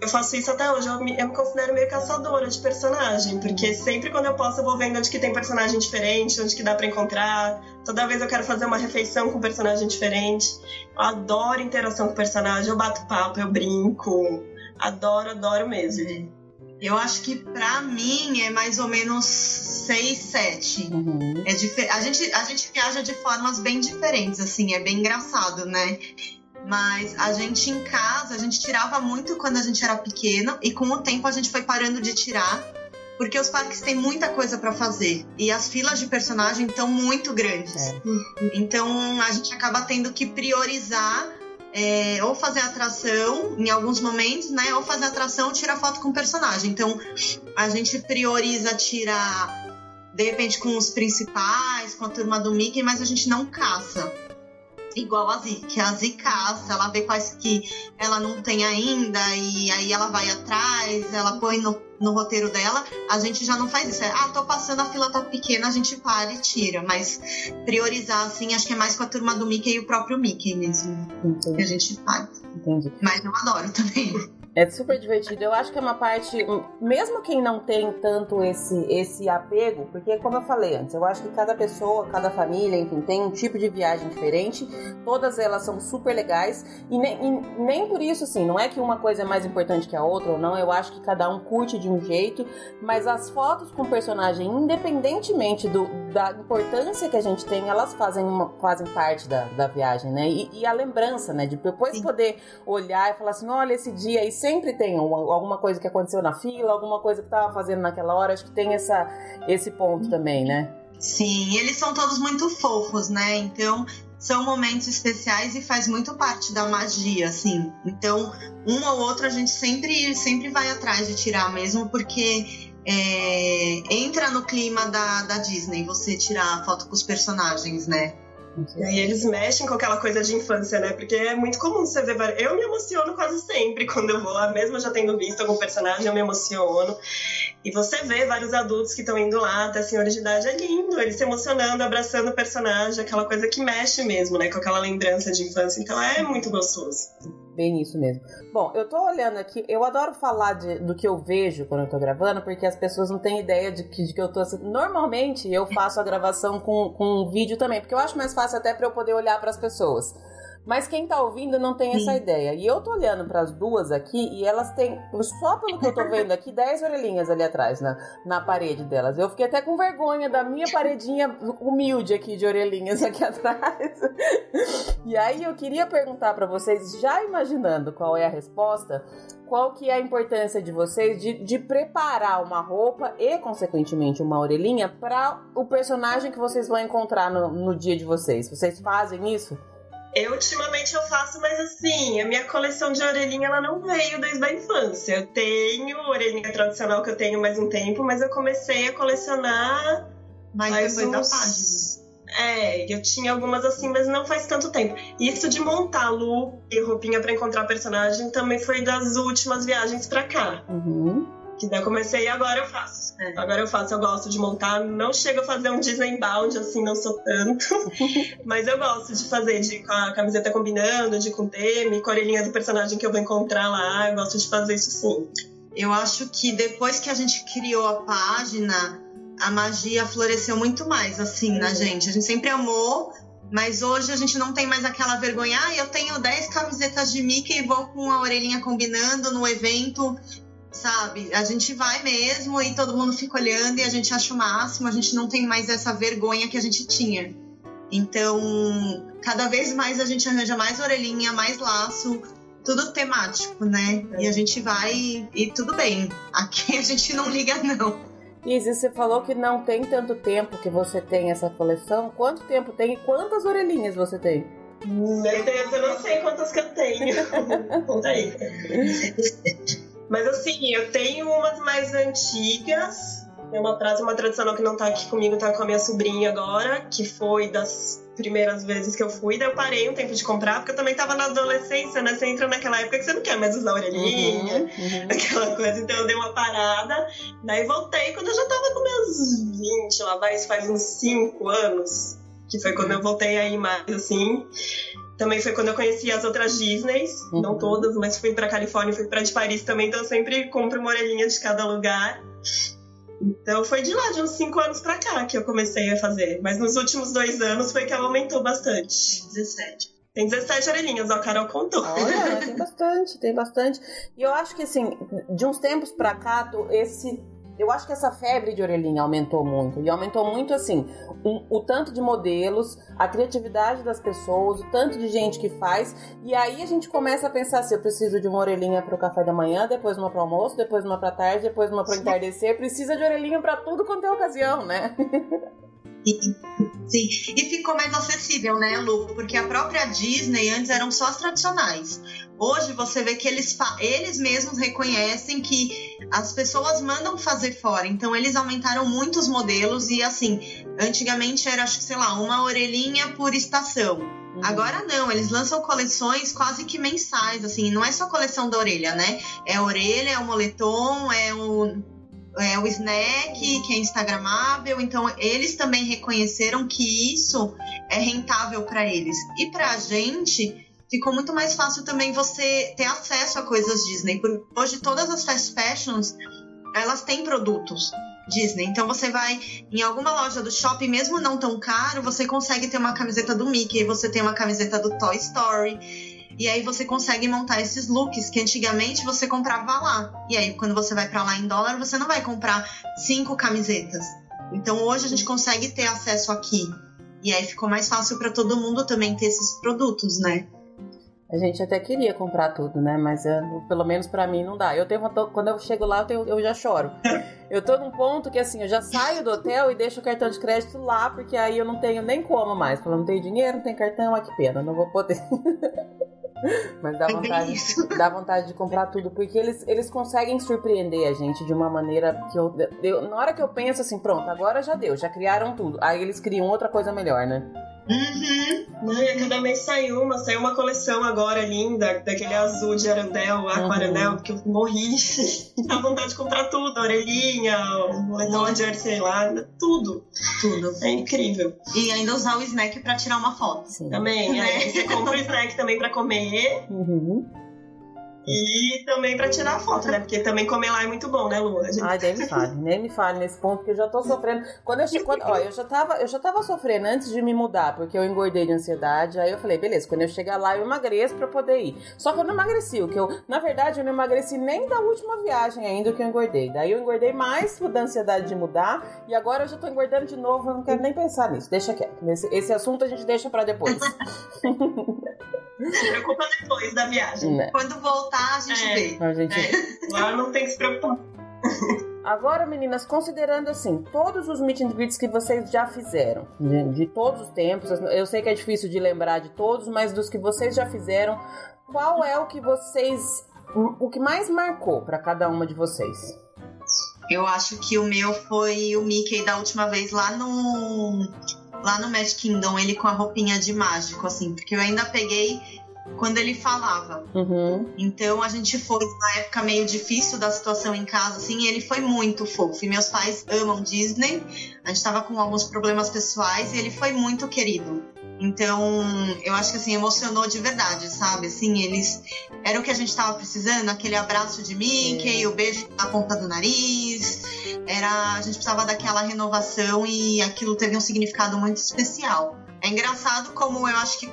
Eu faço isso até hoje, eu me, eu me considero meio caçadora de personagem, porque sempre quando eu posso eu vou vendo onde que tem personagem diferente, onde que dá pra encontrar. Toda vez eu quero fazer uma refeição com personagem diferente. Eu adoro interação com personagem, eu bato papo, eu brinco. Adoro, adoro mesmo. Eu acho que pra mim é mais ou menos seis, sete. Uhum. É dif- a, gente, a gente viaja de formas bem diferentes, assim, é bem engraçado, né? Mas a gente em casa, a gente tirava muito quando a gente era pequeno e com o tempo a gente foi parando de tirar, porque os parques têm muita coisa pra fazer e as filas de personagem estão muito grandes. É. Então a gente acaba tendo que priorizar é, ou fazer atração em alguns momentos, né? Ou fazer atração ou tirar foto com o personagem. Então a gente prioriza tirar de repente com os principais, com a turma do Mickey, mas a gente não caça. Igual a Zi, que a Zi caça, ela vê quais que ela não tem ainda e aí ela vai atrás, ela põe no, no roteiro dela. A gente já não faz isso, é, ah, tô passando, a fila tá pequena, a gente para e tira, mas priorizar assim, acho que é mais com a turma do Mickey e o próprio Mickey mesmo. Entendi. Que a gente faz. Entendi. Mas eu adoro também. É super divertido. Eu acho que é uma parte... Mesmo quem não tem tanto esse, esse apego, porque como eu falei antes, eu acho que cada pessoa, cada família, enfim, tem um tipo de viagem diferente. Todas elas são super legais. E nem, e nem por isso, assim, não é que uma coisa é mais importante que a outra ou não. Eu acho que cada um curte de um jeito. Mas as fotos com o personagem, independentemente do, da importância que a gente tem, elas fazem, uma, fazem parte da, da viagem, né? E, e a lembrança, né? De depois Sim. poder olhar e falar assim, olha esse dia aí, sempre tem uma, alguma coisa que aconteceu na fila, alguma coisa que tava fazendo naquela hora. Acho que tem essa, esse ponto também, né? Sim, eles são todos muito fofos, né? Então, são momentos especiais e faz muito parte da magia, assim. Então, um ou outro a gente sempre, sempre vai atrás de tirar mesmo, porque é, entra no clima da, da Disney você tirar a foto com os personagens, né? E aí eles mexem com aquela coisa de infância, né? Porque é muito comum você ver... Eu me emociono quase sempre quando eu vou lá, mesmo já tendo visto algum personagem, eu me emociono. E você vê vários adultos que estão indo lá, até senhores de idade, é lindo. Eles se emocionando, abraçando o personagem, aquela coisa que mexe mesmo, né? Com aquela lembrança de infância. Então é muito gostoso. Bem isso mesmo. Bom, eu tô olhando aqui, eu adoro falar de, do que eu vejo quando eu tô gravando, porque as pessoas não têm ideia de que, de que eu tô assim. Normalmente eu faço a gravação com, com um vídeo também, porque eu acho mais fácil até pra eu poder olhar pras pessoas. Mas quem tá ouvindo não tem essa Sim. ideia. E eu tô olhando pras duas aqui e elas têm, só pelo que eu tô vendo aqui, dez orelhinhas ali atrás, na, na parede delas. Eu fiquei até com vergonha da minha paredinha humilde aqui de orelhinhas aqui atrás. E aí eu queria perguntar pra vocês, já imaginando qual é a resposta, qual que é a importância de vocês de, de preparar uma roupa e, consequentemente, uma orelhinha pra o personagem que vocês vão encontrar no, no dia de vocês. Vocês fazem isso? Eu, ultimamente, eu faço, mas assim, a minha coleção de orelhinha, ela não veio desde a infância. Eu tenho orelhinha tradicional que eu tenho mais um tempo, mas eu comecei a colecionar... Mais, mais depois uns... da página. É, eu tinha algumas assim, mas não faz tanto tempo. Isso de montar look e roupinha pra encontrar personagem também foi das últimas viagens pra cá. Uhum. Que daí eu comecei e agora eu faço. É. Agora eu faço, eu gosto de montar. Não chego a fazer um Disney Bound, assim, não sou tanto. Mas eu gosto de fazer, de com a camiseta combinando, de com tema, com a orelhinha do personagem que eu vou encontrar lá. Eu gosto de fazer isso sim. Eu acho que depois que a gente criou a página, a magia floresceu muito mais, assim, uhum. na gente. A gente sempre amou, mas hoje a gente não tem mais aquela vergonha. Ah, eu tenho dez camisetas de Mickey e vou com a orelhinha combinando no evento... Sabe, a gente vai mesmo e todo mundo fica olhando e a gente acha o máximo, a gente não tem mais essa vergonha que a gente tinha. Então, cada vez mais a gente arranja mais orelhinha, mais laço, tudo temático, né? É. E a gente vai e, e tudo bem. Aqui a gente não liga, não. Isis, você falou que não tem tanto tempo que você tem essa coleção. Quanto tempo tem e quantas orelhinhas você tem? Meu Deus, eu não sei quantas que eu tenho. Conta aí. Mas assim, eu tenho umas mais antigas. Tem uma frase, uma tradicional que não tá aqui comigo, tá com a minha sobrinha agora, que foi das primeiras vezes que eu fui. Daí eu parei um tempo de comprar, porque eu também tava na adolescência, né? Você entra naquela época que você não quer mais usar a orelhinha, uhum, uhum. aquela coisa. Então eu dei uma parada, daí voltei quando eu já tava com meus vinte, lá vai, isso faz uns cinco anos, que foi quando eu voltei aí mais, assim... Também foi quando eu conheci as outras Disneys, uhum. não todas, mas fui pra Califórnia, fui pra de Paris também, então eu sempre compro uma orelhinha de cada lugar. Então foi de lá, de uns cinco anos pra cá que eu comecei a fazer, mas nos últimos dois anos foi que ela aumentou bastante. dezessete. Tem dezessete orelhinhas, ó, a Carol contou. Olha, tem bastante, tem bastante. E eu acho que assim, de uns tempos pra cá, esse... Eu acho que essa febre de orelhinha aumentou muito. E aumentou muito, assim, um, o tanto de modelos, a criatividade das pessoas, o tanto de gente que faz. E aí a gente começa a pensar assim, eu preciso de uma orelhinha para o café da manhã, depois uma para o almoço, depois uma para tarde, depois uma para o entardecer. Precisa de orelhinha para tudo quanto é ocasião, né? Sim, e ficou mais acessível, né, Lu? Porque a própria Disney antes eram só as tradicionais. Hoje você vê que eles, eles mesmos reconhecem que as pessoas mandam fazer fora. Então eles aumentaram muito os modelos e assim, antigamente era, acho que, sei lá, uma orelhinha por estação. Uhum. Agora não, eles lançam coleções quase que mensais, assim, não é só coleção da orelha, né? É a orelha, é o moletom, é o... É o snack, que é instagramável. Então eles também reconheceram que isso é rentável para eles. E para a gente ficou muito mais fácil também você ter acesso a coisas Disney. Hoje todas as fast fashions, elas têm produtos Disney. Então você vai em alguma loja do shopping, mesmo não tão caro, você consegue ter uma camiseta do Mickey, você tem uma camiseta do Toy Story. E aí você consegue montar esses looks que antigamente você comprava lá. E aí quando você vai pra lá em dólar, você não vai comprar cinco camisetas. Então hoje a gente consegue ter acesso aqui. E aí ficou mais fácil pra todo mundo também ter esses produtos, né? A gente até queria comprar tudo, né? Mas eu, pelo menos pra mim não dá. Eu tenho uma, quando eu chego lá, eu, tenho, eu já choro. Eu tô num ponto que assim, eu já saio do hotel e deixo o cartão de crédito lá, porque aí eu não tenho nem como mais. Porque eu não tenho dinheiro, não tenho cartão, ah, que pena, não vou poder... Mas dá vontade, dá vontade de comprar tudo, porque eles, eles conseguem surpreender a gente de uma maneira que eu, eu... Na hora que eu penso assim, pronto, agora já deu, já criaram tudo. Aí eles criam outra coisa melhor, né? Uhum. Ai, cada mês sai uma, saiu uma coleção agora linda, daquele azul de Arandel, Aquarandel, uhum. Que eu morri. Dá vontade de comprar tudo, orelhinha, Ledger, sei lá, tudo. Tudo. É incrível. E ainda usar o snack pra tirar uma foto. Sim. Também, né? Aí você compra o snack também pra comer. Uhum. E também pra tirar a foto, né? Porque também comer lá é muito bom, né, Lu? Gente... Ai, nem me fale, nem me fale nesse ponto, porque eu já tô sofrendo. Quando eu, quando, ó, eu, já tava, eu já tava sofrendo antes de me mudar, porque eu engordei de ansiedade. Aí eu falei, beleza, quando eu chegar lá eu emagreço pra poder ir. Só que eu não emagreci, o que eu, na verdade, eu não emagreci nem da última viagem ainda que eu engordei. Daí eu engordei mais da ansiedade de mudar, e agora eu já tô engordando de novo, eu não quero nem pensar nisso. Deixa quieto, esse, esse assunto a gente deixa pra depois. Se preocupa depois da viagem. Não. Quando voltar, a gente é, vê. A gente é. Lá não tem que se preocupar. Agora, meninas, considerando assim, todos os meet and greets que vocês já fizeram, de, de todos os tempos, eu sei que é difícil de lembrar de todos, mas dos que vocês já fizeram, qual é o que vocês... O que mais marcou pra cada uma de vocês? Eu acho que o meu foi o Mickey da última vez lá no... Lá no Magic Kingdom, ele com a roupinha de mágico, assim, porque eu ainda peguei quando ele falava. Uhum. Então a gente foi na época meio difícil da situação em casa, assim, e ele foi muito fofo. E meus pais amam Disney, a gente tava com alguns problemas pessoais e ele foi muito querido. Então eu acho que assim, emocionou de verdade, sabe? Assim, eles. Era o que a gente tava precisando, aquele abraço de Mickey, é. O beijo na ponta do nariz. Era, a gente precisava daquela renovação e aquilo teve um significado muito especial. É engraçado como eu acho que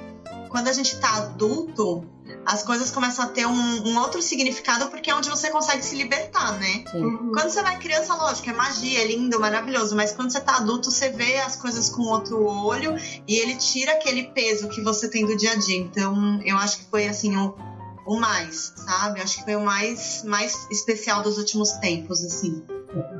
quando a gente tá adulto, as coisas começam a ter um, um outro significado, porque é onde você consegue se libertar, né? Uhum. Quando você vai criança, lógico, é magia, é lindo, maravilhoso, mas quando você tá adulto, você vê as coisas com outro olho e ele tira aquele peso que você tem do dia a dia. Então, eu acho que foi assim, o, o mais, sabe? Eu acho que foi o mais, mais especial dos últimos tempos, assim.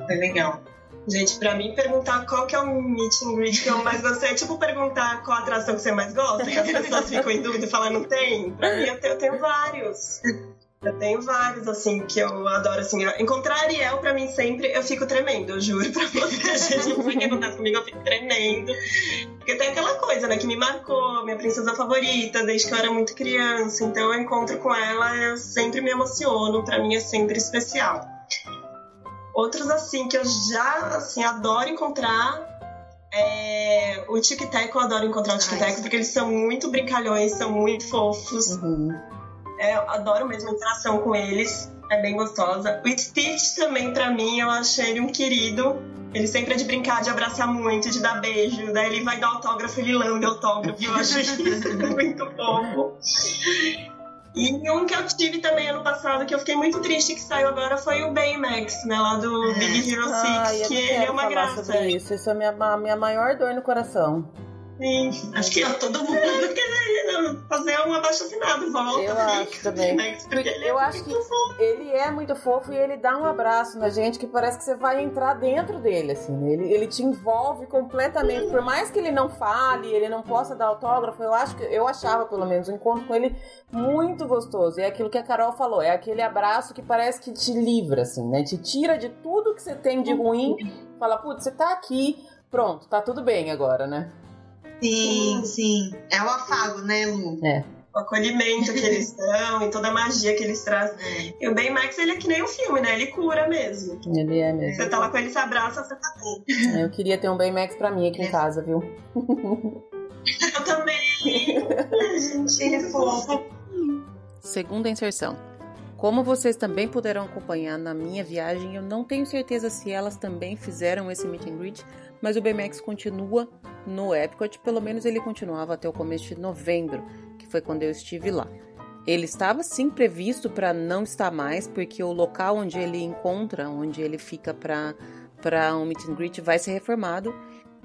É legal. Gente, pra mim, perguntar qual que é o meet and greet que eu mais gostei é tipo perguntar qual a atração que você mais gosta, que as pessoas ficam em dúvida e falam, não tem? Pra mim, eu tenho, eu tenho vários. Eu tenho vários, assim, que eu adoro, assim. Encontrar Ariel, pra mim, sempre, eu fico tremendo, eu juro pra vocês. Não sei o que acontece comigo, eu fico tremendo. Porque tem aquela coisa, né, que me marcou, minha princesa favorita, desde que eu era muito criança. Então, eu encontro com ela, eu sempre me emociono, pra mim é sempre especial. Outros, assim, que eu já, assim, adoro encontrar é... o Tic Tac, eu adoro encontrar o Tic Tac, porque eles são muito brincalhões, são muito fofos. Uhum. É, eu adoro mesmo a interação com eles, é bem gostosa. O Stitch também, pra mim, eu achei ele um querido. Ele sempre é de brincar, de abraçar muito, de dar beijo. Daí ele vai dar autógrafo, ele lambe autógrafo. Eu acho isso muito fofo. E um que eu tive também ano passado, que eu fiquei muito triste que saiu agora, foi o Baymax, né, lá do Big Hero Six, ai, que ele é uma graça. Sobre isso, isso é a minha, a minha maior dor no coração. Sim, acho que eu, todo mundo quer fazer um abaixo-assinado, volta. Eu acho também. Baymax, porque ele eu é acho muito que fofo. Ele é muito fofo e ele dá um abraço na gente que parece que você vai entrar dentro dele, assim. Ele, ele te envolve completamente. Hum. Por mais que ele não fale, ele não possa dar autógrafo, eu acho que eu achava, pelo menos, o um encontro com ele muito gostoso. É aquilo que a Carol falou, é aquele abraço que parece que te livra, assim, né? Te tira de tudo que você tem de ruim, fala, putz, você tá aqui, pronto, tá tudo bem agora, né? Sim, sim. É o afago, né, Lu? É. O acolhimento que eles dão e toda a magia que eles trazem. E o Baymax, ele é que nem um filme, né? Ele cura mesmo. Ele é mesmo. Você tá lá com ele, se abraça, você tá bem. Eu queria ter um Baymax pra mim aqui em casa, viu? Eu também. Ele fofo. Segunda inserção. Como vocês também puderam acompanhar na minha viagem, eu não tenho certeza se elas também fizeram esse meet and greet, mas o Baymax continua no Epcot, pelo menos ele continuava até o começo de novembro, que foi quando eu estive lá. Ele estava sim previsto para não estar mais, porque o local onde ele encontra, onde ele fica para um meet and greet, vai ser reformado.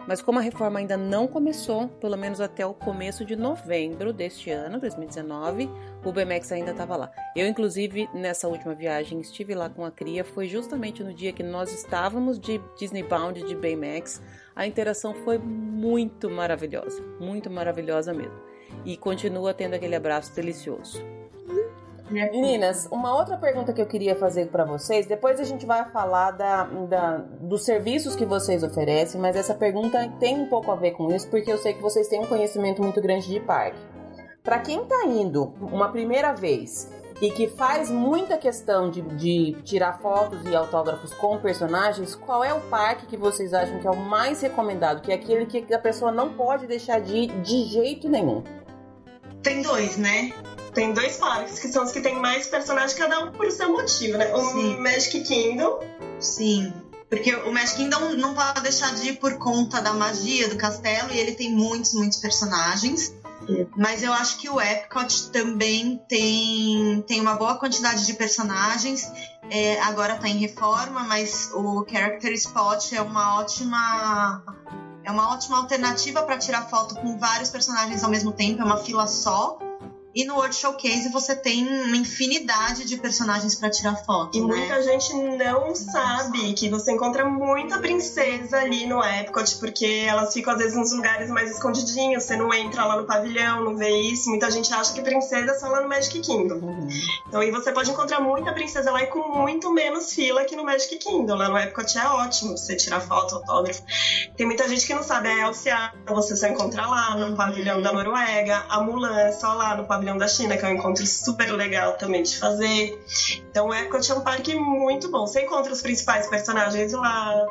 Mas como a reforma ainda não começou, pelo menos até o começo de novembro deste ano, dois mil e dezenove, o Baymax ainda estava lá. Eu, inclusive, nessa última viagem, estive lá com a Cria, foi justamente no dia que nós estávamos de Disney Bound de Baymax. A interação foi muito maravilhosa, muito maravilhosa mesmo. E continua tendo aquele abraço delicioso. Meninas, uma outra pergunta que eu queria fazer para vocês, depois a gente vai falar da, da, dos serviços que vocês oferecem, mas essa pergunta tem um pouco a ver com isso, porque eu sei que vocês têm um conhecimento muito grande de parque. Para quem tá indo uma primeira vez e que faz muita questão de, de tirar fotos e autógrafos com personagens, qual é o parque que vocês acham que é o mais recomendado, que é aquele que a pessoa não pode deixar de ir de jeito nenhum? Tem dois, né? Tem dois parques que são os que tem mais personagens, cada um por seu motivo, né? O Sim. Magic Kingdom. Sim, porque o Magic Kingdom não pode deixar de ir por conta da magia do castelo e ele tem muitos, muitos personagens. Sim. Mas eu acho que o Epcot também tem, tem uma boa quantidade de personagens. É, agora tá em reforma, mas o Character Spot é uma ótima... É uma ótima alternativa para tirar foto com vários personagens ao mesmo tempo, é uma fila só. E no World Showcase você tem uma infinidade de personagens para tirar foto, e né? Muita gente não sabe que você encontra muita princesa ali no Epcot, porque elas ficam às vezes nos lugares mais escondidinhos, você não entra lá no pavilhão, não vê isso. Muita gente acha que princesa é só lá no Magic Kingdom. Uhum. Então aí você pode encontrar muita princesa lá e com muito menos fila que no Magic Kingdom. Lá no Epcot é ótimo você tirar foto, autógrafo. Tem muita gente que não sabe, a Elsa você só encontra lá no pavilhão da Noruega, a Mulan é só lá no pavilhão da China, que é um encontro super legal também de fazer. Então o Epcot é um parque muito bom, você encontra os principais personagens lá,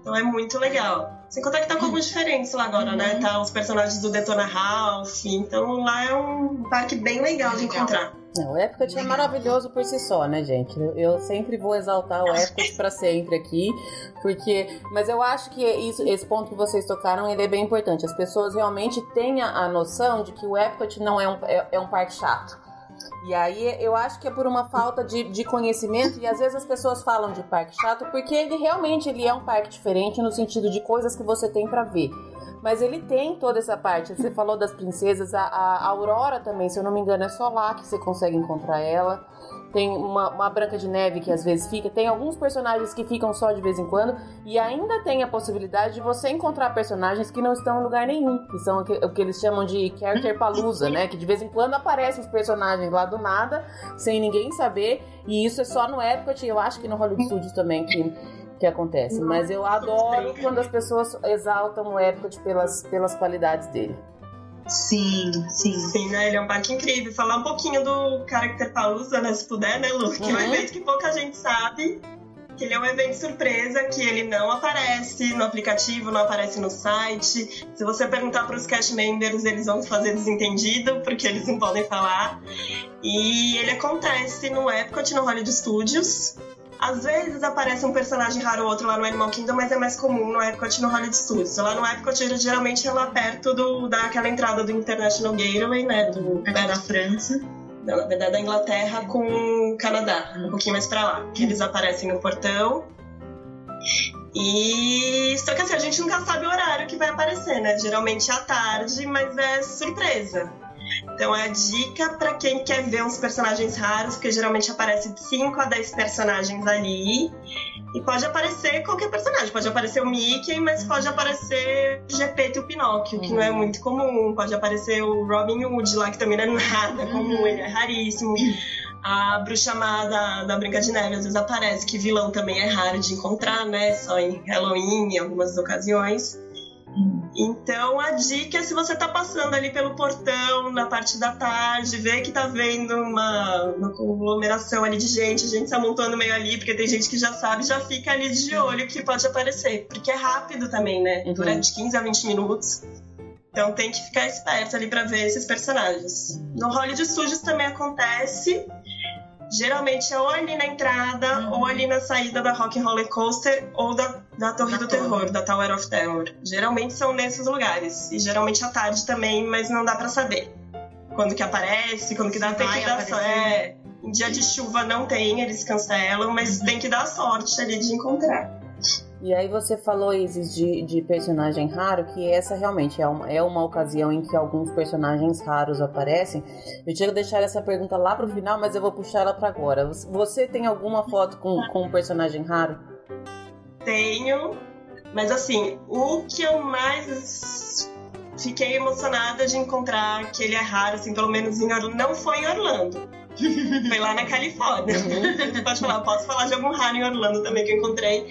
então é muito legal. Sem contar que tá com alguma diferença lá agora, uhum. né, tá os personagens do Detona Ralph, então lá é um parque bem legal de encontrar. Não, o Epcot é maravilhoso por si só, né, gente? Eu sempre vou exaltar o Epcot pra sempre aqui, porque... Mas eu acho que isso, esse ponto que vocês tocaram, ele é bem importante. As pessoas realmente têm a noção de que o Epcot não é um, é, é um parque chato. E aí eu acho que é por uma falta de, de conhecimento, e às vezes as pessoas falam de parque chato porque ele realmente ele é um parque diferente no sentido de coisas que você tem pra ver. Mas ele tem toda essa parte, você falou das princesas, a, a Aurora também, se eu não me engano, é só lá que você consegue encontrar ela. Tem uma, uma Branca de Neve que às vezes fica, tem alguns personagens que ficam só de vez em quando, e ainda tem a possibilidade de você encontrar personagens que não estão em lugar nenhum, que são o que, o que eles chamam de Character Palooza, né? Que de vez em quando aparecem os personagens lá do nada, sem ninguém saber, e isso é só no Epcot, eu acho que no Hollywood Studios também, que... que acontece, não, mas eu adoro quando as pessoas exaltam o Epcot pelas, pelas qualidades dele. Sim, sim. Sim, né? Ele é um parque incrível. Falar um pouquinho do Character Palooza, né? Se puder, né, Lu? Que uhum. é um evento que pouca gente sabe, que ele é um evento surpresa, que ele não aparece no aplicativo, não aparece no site. Se você perguntar para os cast members, eles vão fazer desentendido, porque eles não podem falar. E ele acontece no Epcot, no Hollywood Studios. Às vezes aparece um personagem raro ou outro lá no Animal Kingdom, mas é mais comum no Epcot e no Hollywood Studios. Lá no Epcot, ele geralmente é lá perto do, daquela entrada do International Gateway, né? Do, é da França. Não, na verdade, da Inglaterra com o Canadá, um pouquinho mais pra lá. Que eles aparecem no portão. E só que assim, a gente nunca sabe o horário que vai aparecer, né? Geralmente é à tarde, mas é surpresa. Então é a dica pra quem quer ver uns personagens raros, porque geralmente aparece de cinco a dez personagens ali. E pode aparecer qualquer personagem, pode aparecer o Mickey, mas pode aparecer o Gepeto e o Pinóquio, que não é muito comum. Pode aparecer o Robin Hood lá, que também não é nada comum, ele é raríssimo. A bruxa má da, da Branca de Neve às vezes aparece, que vilão também é raro de encontrar, né? Só em Halloween, em algumas ocasiões. Então a dica é, se você tá passando ali pelo portão na parte da tarde, vê que tá vendo uma, uma conglomeração ali de gente, a gente se amontando meio ali, porque tem gente que já sabe, já fica ali de olho que pode aparecer, porque é rápido também, né? Uhum. Dura de quinze a vinte minutos. Então tem que ficar esperto ali para ver esses personagens. No Hollywood Studios também acontece. Geralmente é ou ali na entrada, uhum. ou ali na saída da Rock and Roller Coaster ou da, da Torre da do Torre. Terror, da Tower of Terror. Geralmente são nesses lugares. E geralmente à tarde também, mas não dá pra saber quando que aparece, quando que dá. Tem que dar sorte. É, em dia de chuva não tem, eles cancelam, mas uhum. tem que dar sorte ali de encontrar. E aí você falou, Isis, de, de personagem raro, que essa realmente é uma, é uma ocasião em que alguns personagens raros aparecem. Eu tinha que deixar essa pergunta lá pro final, mas eu vou puxar ela pra agora. Você tem alguma foto com, com um personagem raro? Tenho, mas assim, o que eu mais fiquei emocionada de encontrar, que ele é raro, assim, pelo menos em Orlando, não foi em Orlando. Foi lá na Califórnia. Uhum. Pode falar, eu posso falar de algum raro em Orlando também que eu encontrei,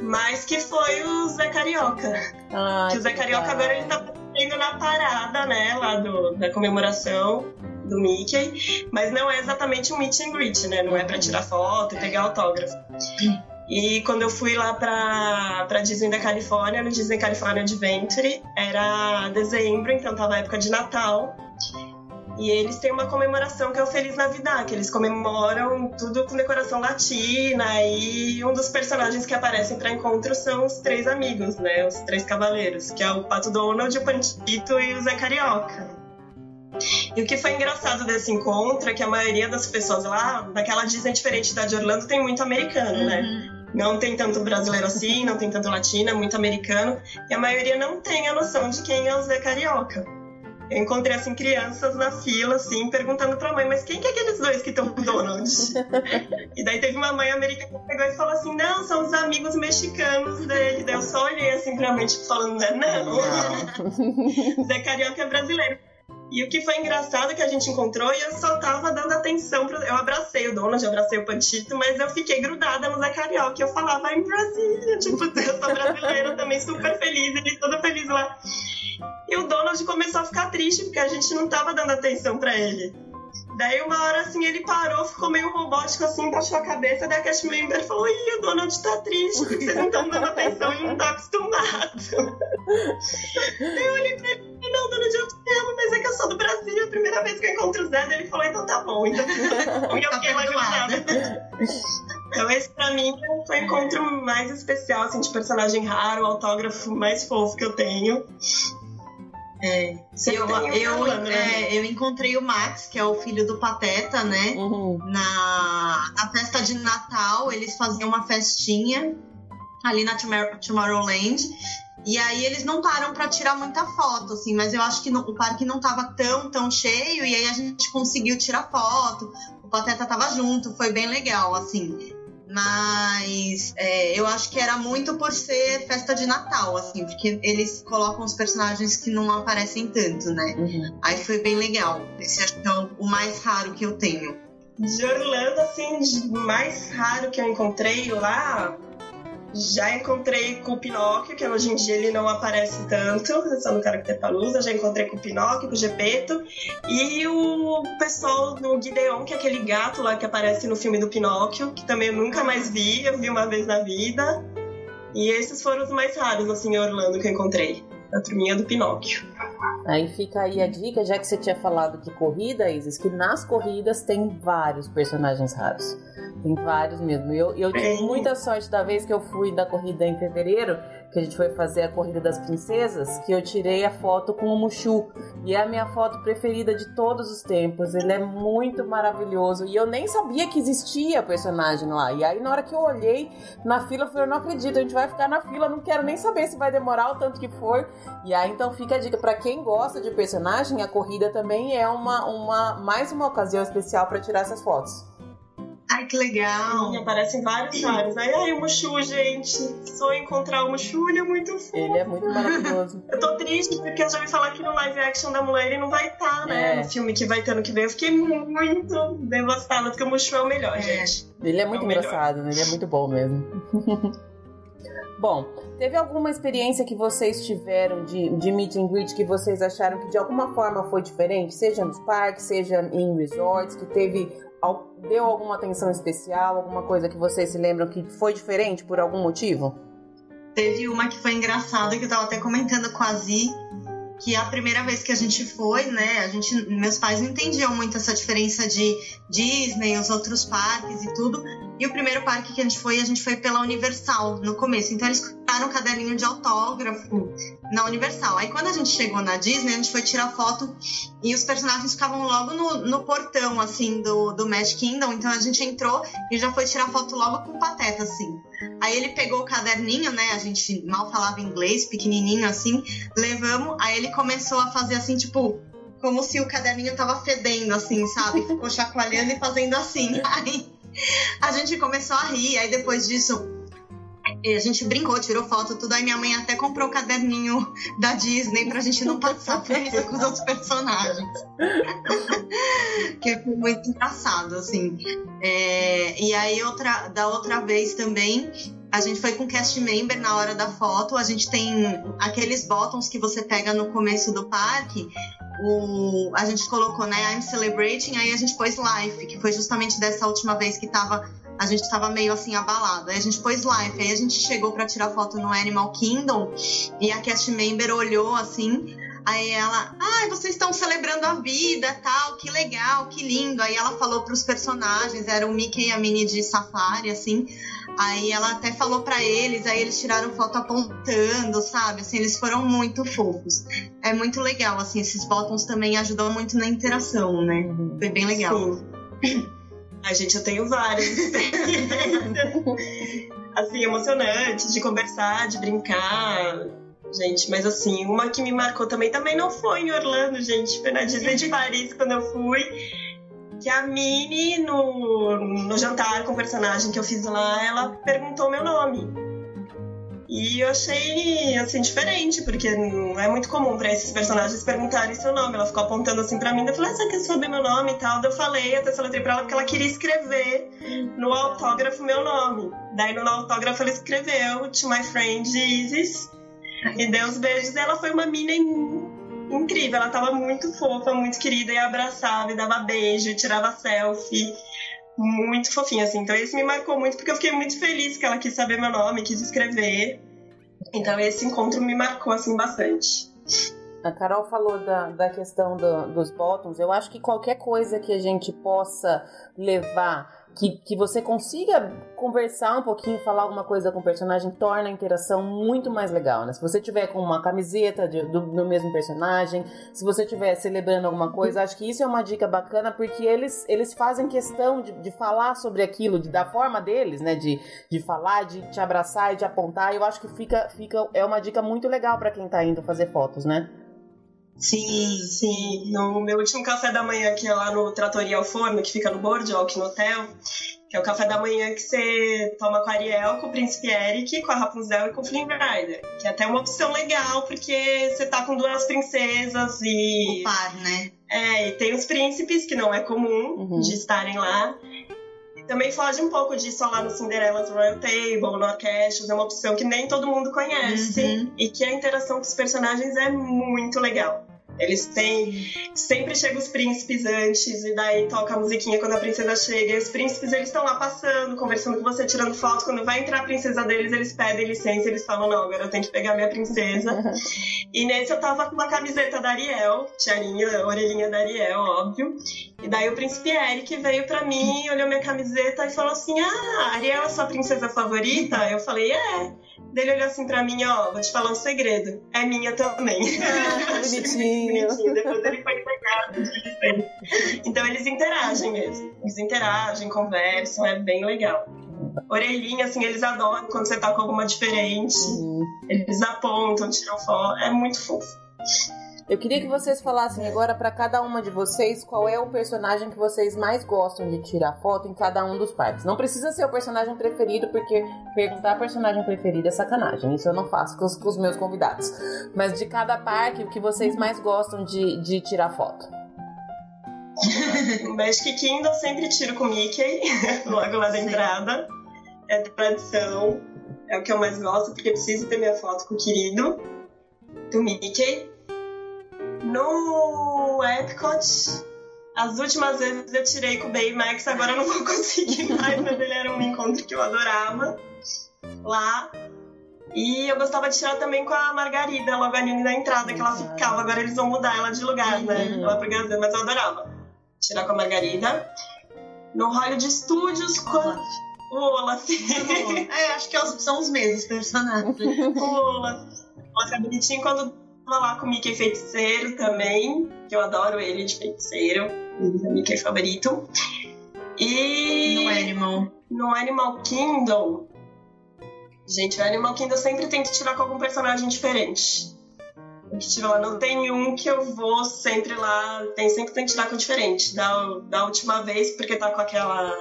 mas que foi o Zé Carioca. Ai, que o Zé Carioca agora ele tá indo na parada, né, lá do, da comemoração do Mickey, mas não é exatamente um meet and greet, né, não é pra tirar foto e pegar autógrafo. E quando eu fui lá pra, pra Disney da Califórnia, no Disney California Adventure, era dezembro, então tava a época de Natal. E eles têm uma comemoração que é o Feliz Navidad, que eles comemoram tudo com decoração latina. E um dos personagens que aparecem para encontro são os três amigos, né? Os três cavaleiros, que é o Pato Donald, o Pantito e o Zé Carioca. E o que foi engraçado desse encontro é que a maioria das pessoas lá, naquela Disney diferente da de Orlando, tem muito americano, uhum. né? Não tem tanto brasileiro assim, não tem tanto latino, é muito americano. E a maioria não tem a noção de quem é o Zé Carioca. Eu encontrei, assim, crianças na fila, assim, perguntando pra mãe, mas quem que é aqueles dois que estão com o Donald? E daí teve uma mãe americana que pegou e falou assim, não, são os amigos mexicanos dele. Daí eu só olhei, assim, pra mãe, tipo, falando, né, não. Zé Carioca é brasileiro. E o que foi engraçado que a gente encontrou, e eu só tava dando atenção, pro... eu abracei o Donald, eu abracei o Pantito, mas eu fiquei grudada no Zé Carioca, eu falava, em Brasília, tipo, eu sou brasileira também, super feliz, ele todo feliz lá. E o Donald começou a ficar triste, porque a gente não tava dando atenção pra ele. Daí uma hora, assim, ele parou, ficou meio robótico, assim, baixou a cabeça, daí a cast member falou, ih, o Donald tá triste, porque vocês não estão dando atenção, ele não tá acostumado. Eu olhei pra ele, não, Donald, eu te amo, mas é que eu sou do Brasil, é a primeira vez que eu encontro o Zé, daí ele falou, então tá bom, então e eu fiquei lá grudada. Então esse pra mim foi o encontro mais especial, assim, de personagem raro, o autógrafo mais fofo que eu tenho. É, eu, eu, é, eu encontrei o Max, que é o filho do Pateta, né? Uhum. Na, na festa de Natal, eles faziam uma festinha ali na Tomorrowland. E aí eles não param pra tirar muita foto, assim, mas eu acho que no, o parque não tava tão, tão cheio. E aí a gente conseguiu tirar foto, o Pateta tava junto, foi bem legal, assim. Mas é, eu acho que era muito por ser festa de Natal, assim, porque eles colocam os personagens que não aparecem tanto, né? Uhum. Aí foi bem legal. Esse é o mais raro que eu tenho. De Orlando, assim, de mais raro que eu encontrei lá, já encontrei com o Pinóquio, que hoje em dia ele não aparece tanto, só no Caractepalusa. Já encontrei com o Pinóquio, com o Gepeto. E o pessoal do Gideon, que é aquele gato lá que aparece no filme do Pinóquio, que também eu nunca mais vi, eu vi uma vez na vida. E esses foram os mais raros, assim, em Orlando, que eu encontrei. A turminha do Pinóquio. Aí fica aí a dica, já que você tinha falado de corrida, Isis, que nas corridas tem vários personagens raros. Tem vários mesmo. Eu, eu tive muita sorte da vez que eu fui da corrida em fevereiro, que a gente foi fazer a Corrida das Princesas, que eu tirei a foto com o Muxu. E é a minha foto preferida de todos os tempos. Ele é muito maravilhoso. E eu nem sabia que existia personagem lá. E aí na hora que eu olhei na fila, eu falei, eu não acredito, a gente vai ficar na fila, não quero nem saber se vai demorar o tanto que for. E aí então fica a dica, pra quem gosta de personagem, a corrida também é uma, uma, mais uma ocasião especial pra tirar essas fotos. Ai, que legal! Sim, aparecem vários caras. Ai, ai, o Muxu, gente. Só encontrar o Muxu, ele é muito fofo. Ele é muito maravilhoso. Eu tô triste porque eu já ouvi falar que no live action da Mulan ele não vai estar, tá, né? É. No filme que vai ter ano que vem. Eu fiquei muito devastada, porque o Muxu é o melhor, é. gente. Ele é muito é engraçado, né? Ele é muito bom mesmo. Bom, teve alguma experiência que vocês tiveram de, de meet and greet que vocês acharam que de alguma forma foi diferente? Seja nos parques, seja em resorts, que teve... Deu alguma atenção especial, alguma coisa que vocês se lembram que foi diferente por algum motivo? Teve uma que foi engraçada, que eu tava até comentando com a Zi, que a primeira vez que a gente foi, né, a gente, meus pais não entendiam muito essa diferença de Disney, os outros parques e tudo, e o primeiro parque que a gente foi, a gente foi pela Universal no começo, então eles compraram um caderninho de autógrafo na Universal. Aí quando a gente chegou na Disney, a gente foi tirar foto e os personagens ficavam logo no, no portão, assim, do, do Magic Kingdom, então a gente entrou e já foi tirar foto logo com o Pateta, assim. Aí ele pegou o caderninho, né, a gente mal falava inglês, pequenininho, assim, levamos, aí ele começou a fazer assim, tipo, como se o caderninho tava fedendo, assim, sabe, ficou chacoalhando e fazendo assim. Aí a gente começou a rir, aí depois disso a gente brincou, tirou foto, tudo. Aí minha mãe até comprou o caderninho da Disney pra gente não passar por isso com os outros personagens. Que foi muito engraçado, assim. É, e aí, outra, da outra vez também, a gente foi com cast member na hora da foto. A gente tem aqueles buttons que você pega no começo do parque. O, a gente colocou, né, I'm celebrating, aí a gente pôs life, que foi justamente dessa última vez que tava, a gente tava meio assim abalada, aí a gente pôs life, aí a gente chegou pra tirar foto no Animal Kingdom e a cast member olhou assim, aí ela, ah, vocês estão celebrando a vida, tal, que legal, que lindo, aí ela falou pros personagens, era o Mickey e a Minnie de safari, assim, aí ela até falou pra eles, aí eles tiraram foto apontando, sabe? Assim, eles foram muito fofos. É muito legal, assim, esses buttons também ajudam muito na interação, né? Foi bem legal. Sim. Ai, gente, eu tenho várias. Assim, emocionante, de conversar, de brincar. Gente, mas assim, uma que me marcou também, também não foi em Orlando, gente. Foi na Disney de Paris, quando eu fui. Que a Minnie, no, no jantar com o personagem que eu fiz lá, ela perguntou meu nome. E eu achei, assim, diferente, porque não é muito comum pra esses personagens perguntarem seu nome. Ela ficou apontando assim pra mim, eu falei, ah, você quer saber meu nome e tal? Daí eu falei, até soletrei pra ela, porque ela queria escrever no autógrafo meu nome. Daí no autógrafo ela escreveu, to my friend Isis, e deu os beijos. Ela foi uma mina incrível, ela tava muito fofa, muito querida, e abraçava, e dava beijo, e tirava selfie, muito fofinha, assim. Então esse me marcou muito, porque eu fiquei muito feliz que ela quis saber meu nome, quis escrever. Então esse encontro me marcou, assim, bastante. A Carol falou da, da questão do, dos bottoms. Eu acho que qualquer coisa que a gente possa levar, que, que você consiga conversar um pouquinho, falar alguma coisa com o personagem, torna a interação muito mais legal, né? Se você tiver com uma camiseta de, do, do mesmo personagem, se você tiver celebrando alguma coisa, acho que isso é uma dica bacana, porque eles, eles fazem questão de, de falar sobre aquilo, de, da forma deles, né? De, de falar, de te abraçar e de apontar. Eu acho que fica, fica, é uma dica muito legal pra quem tá indo fazer fotos, né? Sim, sim. No meu último café da manhã, que é lá no Trattoria ao Forno, que fica no Boardwalk, no hotel, que é o café da manhã que você toma com a Ariel, com o Príncipe Eric, com a Rapunzel e com o Flynn Rider, que é até uma opção legal, porque você tá com duas princesas e... O par, né? É, e tem os príncipes, que não é comum, uhum, de estarem lá. E também foge um pouco disso lá no Cinderella's Royal Table, no Acacios, é uma opção que nem todo mundo conhece, uhum, e que a interação com os personagens é muito legal. Eles têm... Sempre chegam os príncipes antes, e daí toca a musiquinha quando a princesa chega. E os príncipes, eles estão lá passando, conversando com você, tirando foto. Quando vai entrar a princesa deles, eles pedem licença. Eles falam, não, agora eu tenho que pegar minha princesa. E nesse eu tava com uma camiseta da Ariel, tiarinha, orelhinha da Ariel, óbvio. E daí o príncipe Eric veio pra mim, olhou minha camiseta e falou assim, ah, Ariel é sua princesa favorita? Eu falei, é. Ele olhou assim pra mim, ó, vou te falar um segredo, é minha também. Ah, bonitinho. Bonitinho. Depois ele foi pegado disso. Então eles interagem mesmo. Eles interagem, conversam, é bem legal. Orelhinha, assim, eles adoram quando você tá com alguma diferente. Uhum. Eles apontam, tiram foto, é muito fofo. Eu queria que vocês falassem agora pra cada uma de vocês qual é o personagem que vocês mais gostam de tirar foto em cada um dos parques. Não precisa ser o personagem preferido, porque perguntar personagem preferido é sacanagem. Isso eu não faço com os, com os meus convidados. Mas de cada parque, o que vocês mais gostam de, de tirar foto? No Magic Kingdom eu sempre tiro com o Mickey, logo lá da entrada. É tradição, é o que eu mais gosto, porque preciso ter minha foto com o querido do Mickey. No Epcot, as últimas vezes eu tirei com o Baymax, agora eu não vou conseguir mais, mas ele era um encontro que eu adorava lá. E eu gostava de tirar também com a Margarida, logo ali na entrada, que ela ficava. Agora eles vão mudar ela de lugar, né? Ela pro Brasil, mas eu adorava tirar com a Margarida. No Hollywood Studios, quando... o Olaf. É, acho que são os mesmos personagens. O Olaf. O Olaf é bonitinho quando tava lá com o Mickey Feiticeiro também, que eu adoro ele de Feiticeiro. Ele é o Mickey favorito. E... no Animal. No Animal Kingdom... gente, o Animal Kingdom sempre tento tirar com algum personagem diferente. Eu que tiro lá, não tem um que eu vou sempre lá... tem, sempre tem que tirar com diferente. Da, da última vez, porque tá com aquela...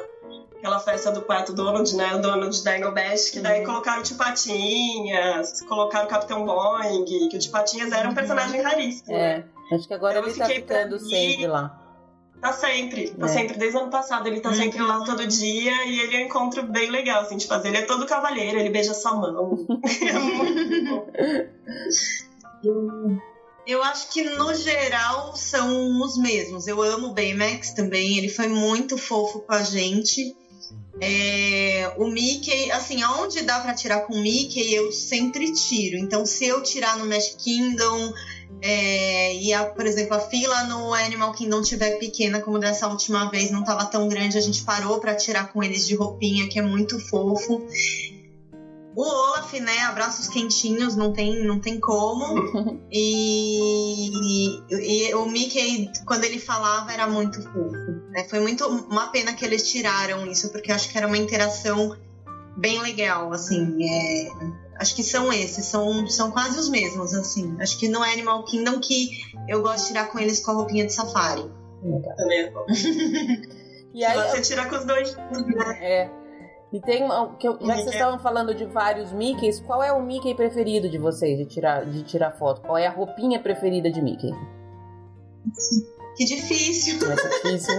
aquela festa do Pato Donald, né? O Donald da Dinobash, que daí uhum. colocaram o Tio Patinhas, colocaram o Capitão Boeing, que o Tio Patinhas era um uhum. personagem raríssimo. É, acho que agora então ele tá ficando sempre lá. Tá sempre, tá é. sempre, desde o ano passado ele tá uhum. sempre lá todo dia e ele é um encontro bem legal, assim, de fazer. Ele é todo cavalheiro, ele beija sua mão. É muito bom. Eu acho que no geral são os mesmos. Eu amo o Baymax também, ele foi muito fofo com a gente. É, o Mickey, assim, onde dá pra tirar com o Mickey eu sempre tiro. Então se eu tirar no Magic Kingdom é, e a, por exemplo, a fila no Animal Kingdom tiver pequena, como dessa última vez não tava tão grande, a gente parou pra tirar com eles de roupinha, que é muito fofo. O Olaf, né, abraços quentinhos, não tem, não tem como. E, e, e o Mickey, quando ele falava, era muito fofo, né? Foi muito uma pena que eles tiraram isso, porque eu acho que era uma interação bem legal, assim. É, acho que são esses, são, são quase os mesmos, assim. Acho que no Animal Kingdom que eu gosto de tirar com eles com a roupinha de safari. Também é bom. E aí, você eu... tira com os dois, né? É. E tem, que eu, já que vocês estavam falando de vários Mickeys, qual é o Mickey preferido de vocês de tirar, de tirar foto? Qual é a roupinha preferida de Mickey? Que difícil! Mas é difícil.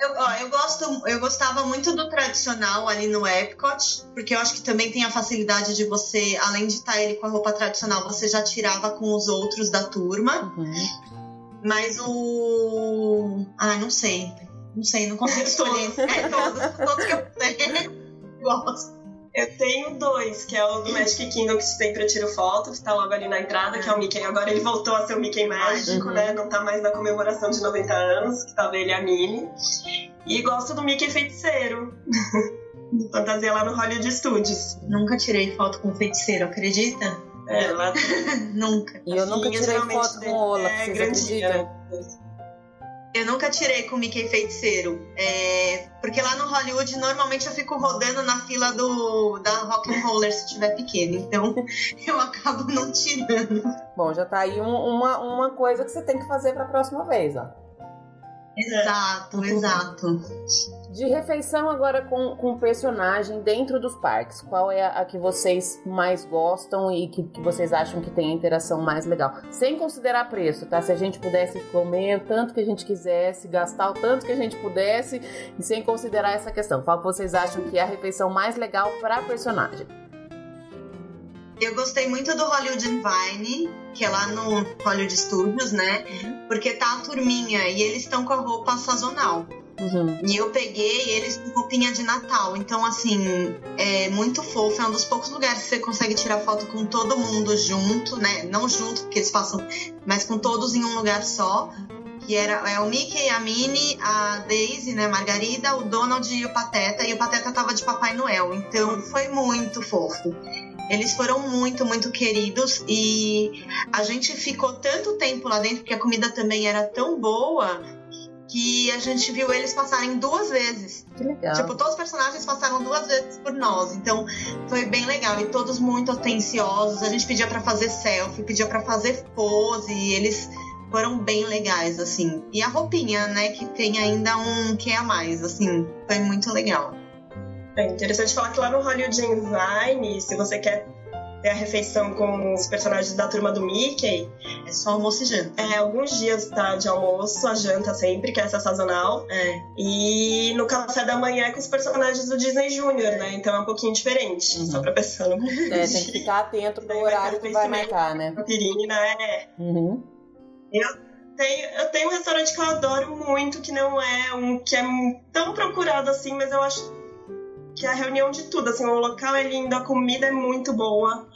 eu, ó, eu, gosto, eu gostava muito do tradicional ali no Epcot, porque eu acho que também tem a facilidade de você, além de estar ele com a roupa tradicional, você já tirava com os outros da turma. Uhum. Mas o... ah, não sei... não sei, não consigo escolher. É todos, todos que eu tenho, gosto. Eu tenho dois, que é o do Magic Kingdom, que sempre eu tiro foto, que tá logo ali na entrada, que é o Mickey. Agora ele voltou a ser o Mickey mágico, uhum. né? Não tá mais na comemoração de noventa anos, que tava ele e a Minnie. E gosto do Mickey Feiticeiro. Fantasia lá no Hollywood Studios. Nunca tirei foto com feiticeiro, acredita? É, lá... nunca. E eu assim, nunca tirei foto com o Olaf, é, vocês acreditam? Eu nunca tirei com o Mickey Feiticeiro, é, porque lá no Hollywood normalmente eu fico rodando na fila do, da Rock and Roller se tiver pequeno, então eu acabo não tirando. Bom, já tá aí um, uma, uma coisa que você tem que fazer pra próxima vez, ó. Exato, exato. De refeição agora com, com personagem dentro dos parques, qual é a, a que vocês mais gostam e que, que vocês acham que tem a interação mais legal? Sem considerar preço, tá? Se a gente pudesse comer o tanto que a gente quisesse, gastar o tanto que a gente pudesse, e sem considerar essa questão, qual que vocês acham que é a refeição mais legal para personagem? Eu gostei muito do Hollywood Vine, que é lá no Hollywood Studios, né? Uhum. Porque tá a turminha e eles estão com a roupa sazonal. Uhum. E eu peguei eles com roupinha de Natal. Então, assim, é muito fofo. É um dos poucos lugares que você consegue tirar foto com todo mundo junto, né? Não junto, porque eles passam, mas com todos em um lugar só. Que era é o Mickey, a Minnie, a Daisy, né? Margarida, o Donald e o Pateta. E o Pateta tava de Papai Noel. Então, foi muito fofo. Eles foram muito, muito queridos e a gente ficou tanto tempo lá dentro, porque a comida também era tão boa, que a gente viu eles passarem duas vezes. Que legal. Tipo, todos os personagens passaram duas vezes por nós, então foi bem legal. E todos muito atenciosos, a gente pedia pra fazer selfie, pedia pra fazer pose, e eles foram bem legais, assim. E a roupinha, né, que tem ainda um que é a mais, assim, foi muito legal. É interessante falar que lá no Hollywood Vine, se você quer ter a refeição com os personagens da turma do Mickey, é só almoço e janta. É, alguns dias tá de almoço, a janta sempre, que é essa sazonal. É. E no café da manhã é com os personagens do Disney Júnior, né? Então é um pouquinho diferente, uhum. só pra pessoa não confundir. É, tem que ficar atento pro horário que vai marcar, né? Pirina, é. Uhum. Eu... Tem, eu tenho um restaurante que eu adoro muito, que não é um que é tão procurado assim, mas eu acho que é a reunião de tudo, assim, o local é lindo, a comida é muito boa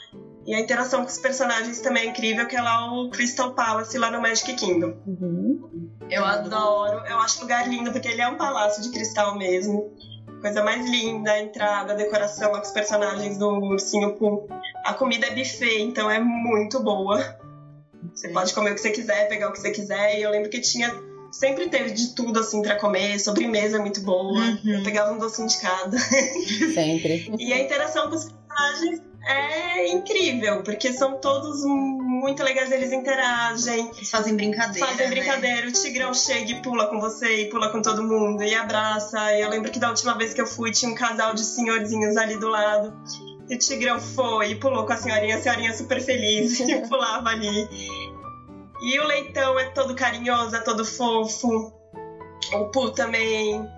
e a interação com os personagens também é incrível, que é lá o Crystal Palace, lá no Magic Kingdom. Uhum. Eu adoro, eu acho o lugar lindo, porque ele é um palácio de cristal mesmo. Coisa mais linda, a entrada, a decoração, os personagens do ursinho Pooh. A comida é buffet, então é muito boa. Você pode comer o que você quiser, pegar o que você quiser. E eu lembro que tinha... Sempre teve de tudo, assim, pra comer. Sobremesa é muito boa. Uhum. Eu pegava um docinho de cada. Sempre. E a interação com os personagens é incrível, porque são todos muito legais, eles interagem. Eles fazem brincadeira, Fazem brincadeira, né? O tigrão chega e pula com você, e pula com todo mundo, e abraça. Eu lembro que da última vez que eu fui, tinha um casal de senhorzinhos ali do lado. E o tigrão foi e pulou com a senhorinha, a senhorinha super feliz, e pulava ali. E o leitão é todo carinhoso, é todo fofo. O Pooh também...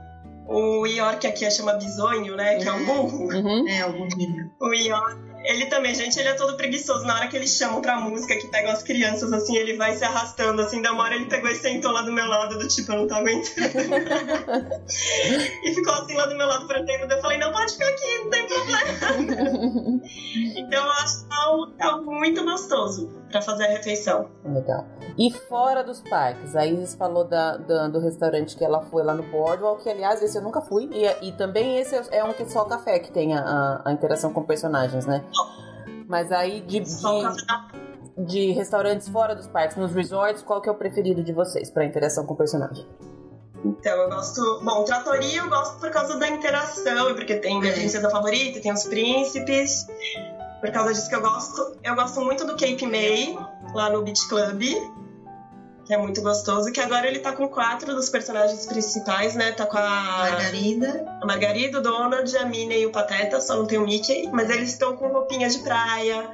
O York aqui chama bisonho, né? Que é o burro. Uhum. É, o burrinho. O York, ele também, gente, ele é todo preguiçoso. Na hora que eles chamam pra música, que pegam as crianças, assim, ele vai se arrastando, assim. Da uma hora ele pegou e sentou lá do meu lado, do tipo, eu não tô aguentando. E ficou assim lá do meu lado, pra dentro. Eu falei, não, pode ficar aqui, não tem problema. Então eu acho algo, algo muito gostoso pra fazer a refeição. Legal. E fora dos parques, a Isis falou da, da, do restaurante que ela foi lá no Boardwalk, que aliás esse eu nunca fui, e, e também esse é um que só o café que tem a, a interação com personagens, né? Mas aí de, de, de restaurantes fora dos parques, nos resorts, qual que é o preferido de vocês pra interação com personagem? Então eu gosto, bom, Trattoria eu gosto por causa da interação, porque tem minha princesa favorita, tem os príncipes. Por causa disso que eu gosto, eu gosto muito do Cape May, lá no Beach Club, que é muito gostoso, que agora ele tá com quatro dos personagens principais, né? Tá com a Margarida, a Margarida, o Donald, a Minnie e o Pateta, só não tem o Mickey, mas eles estão com roupinha de praia.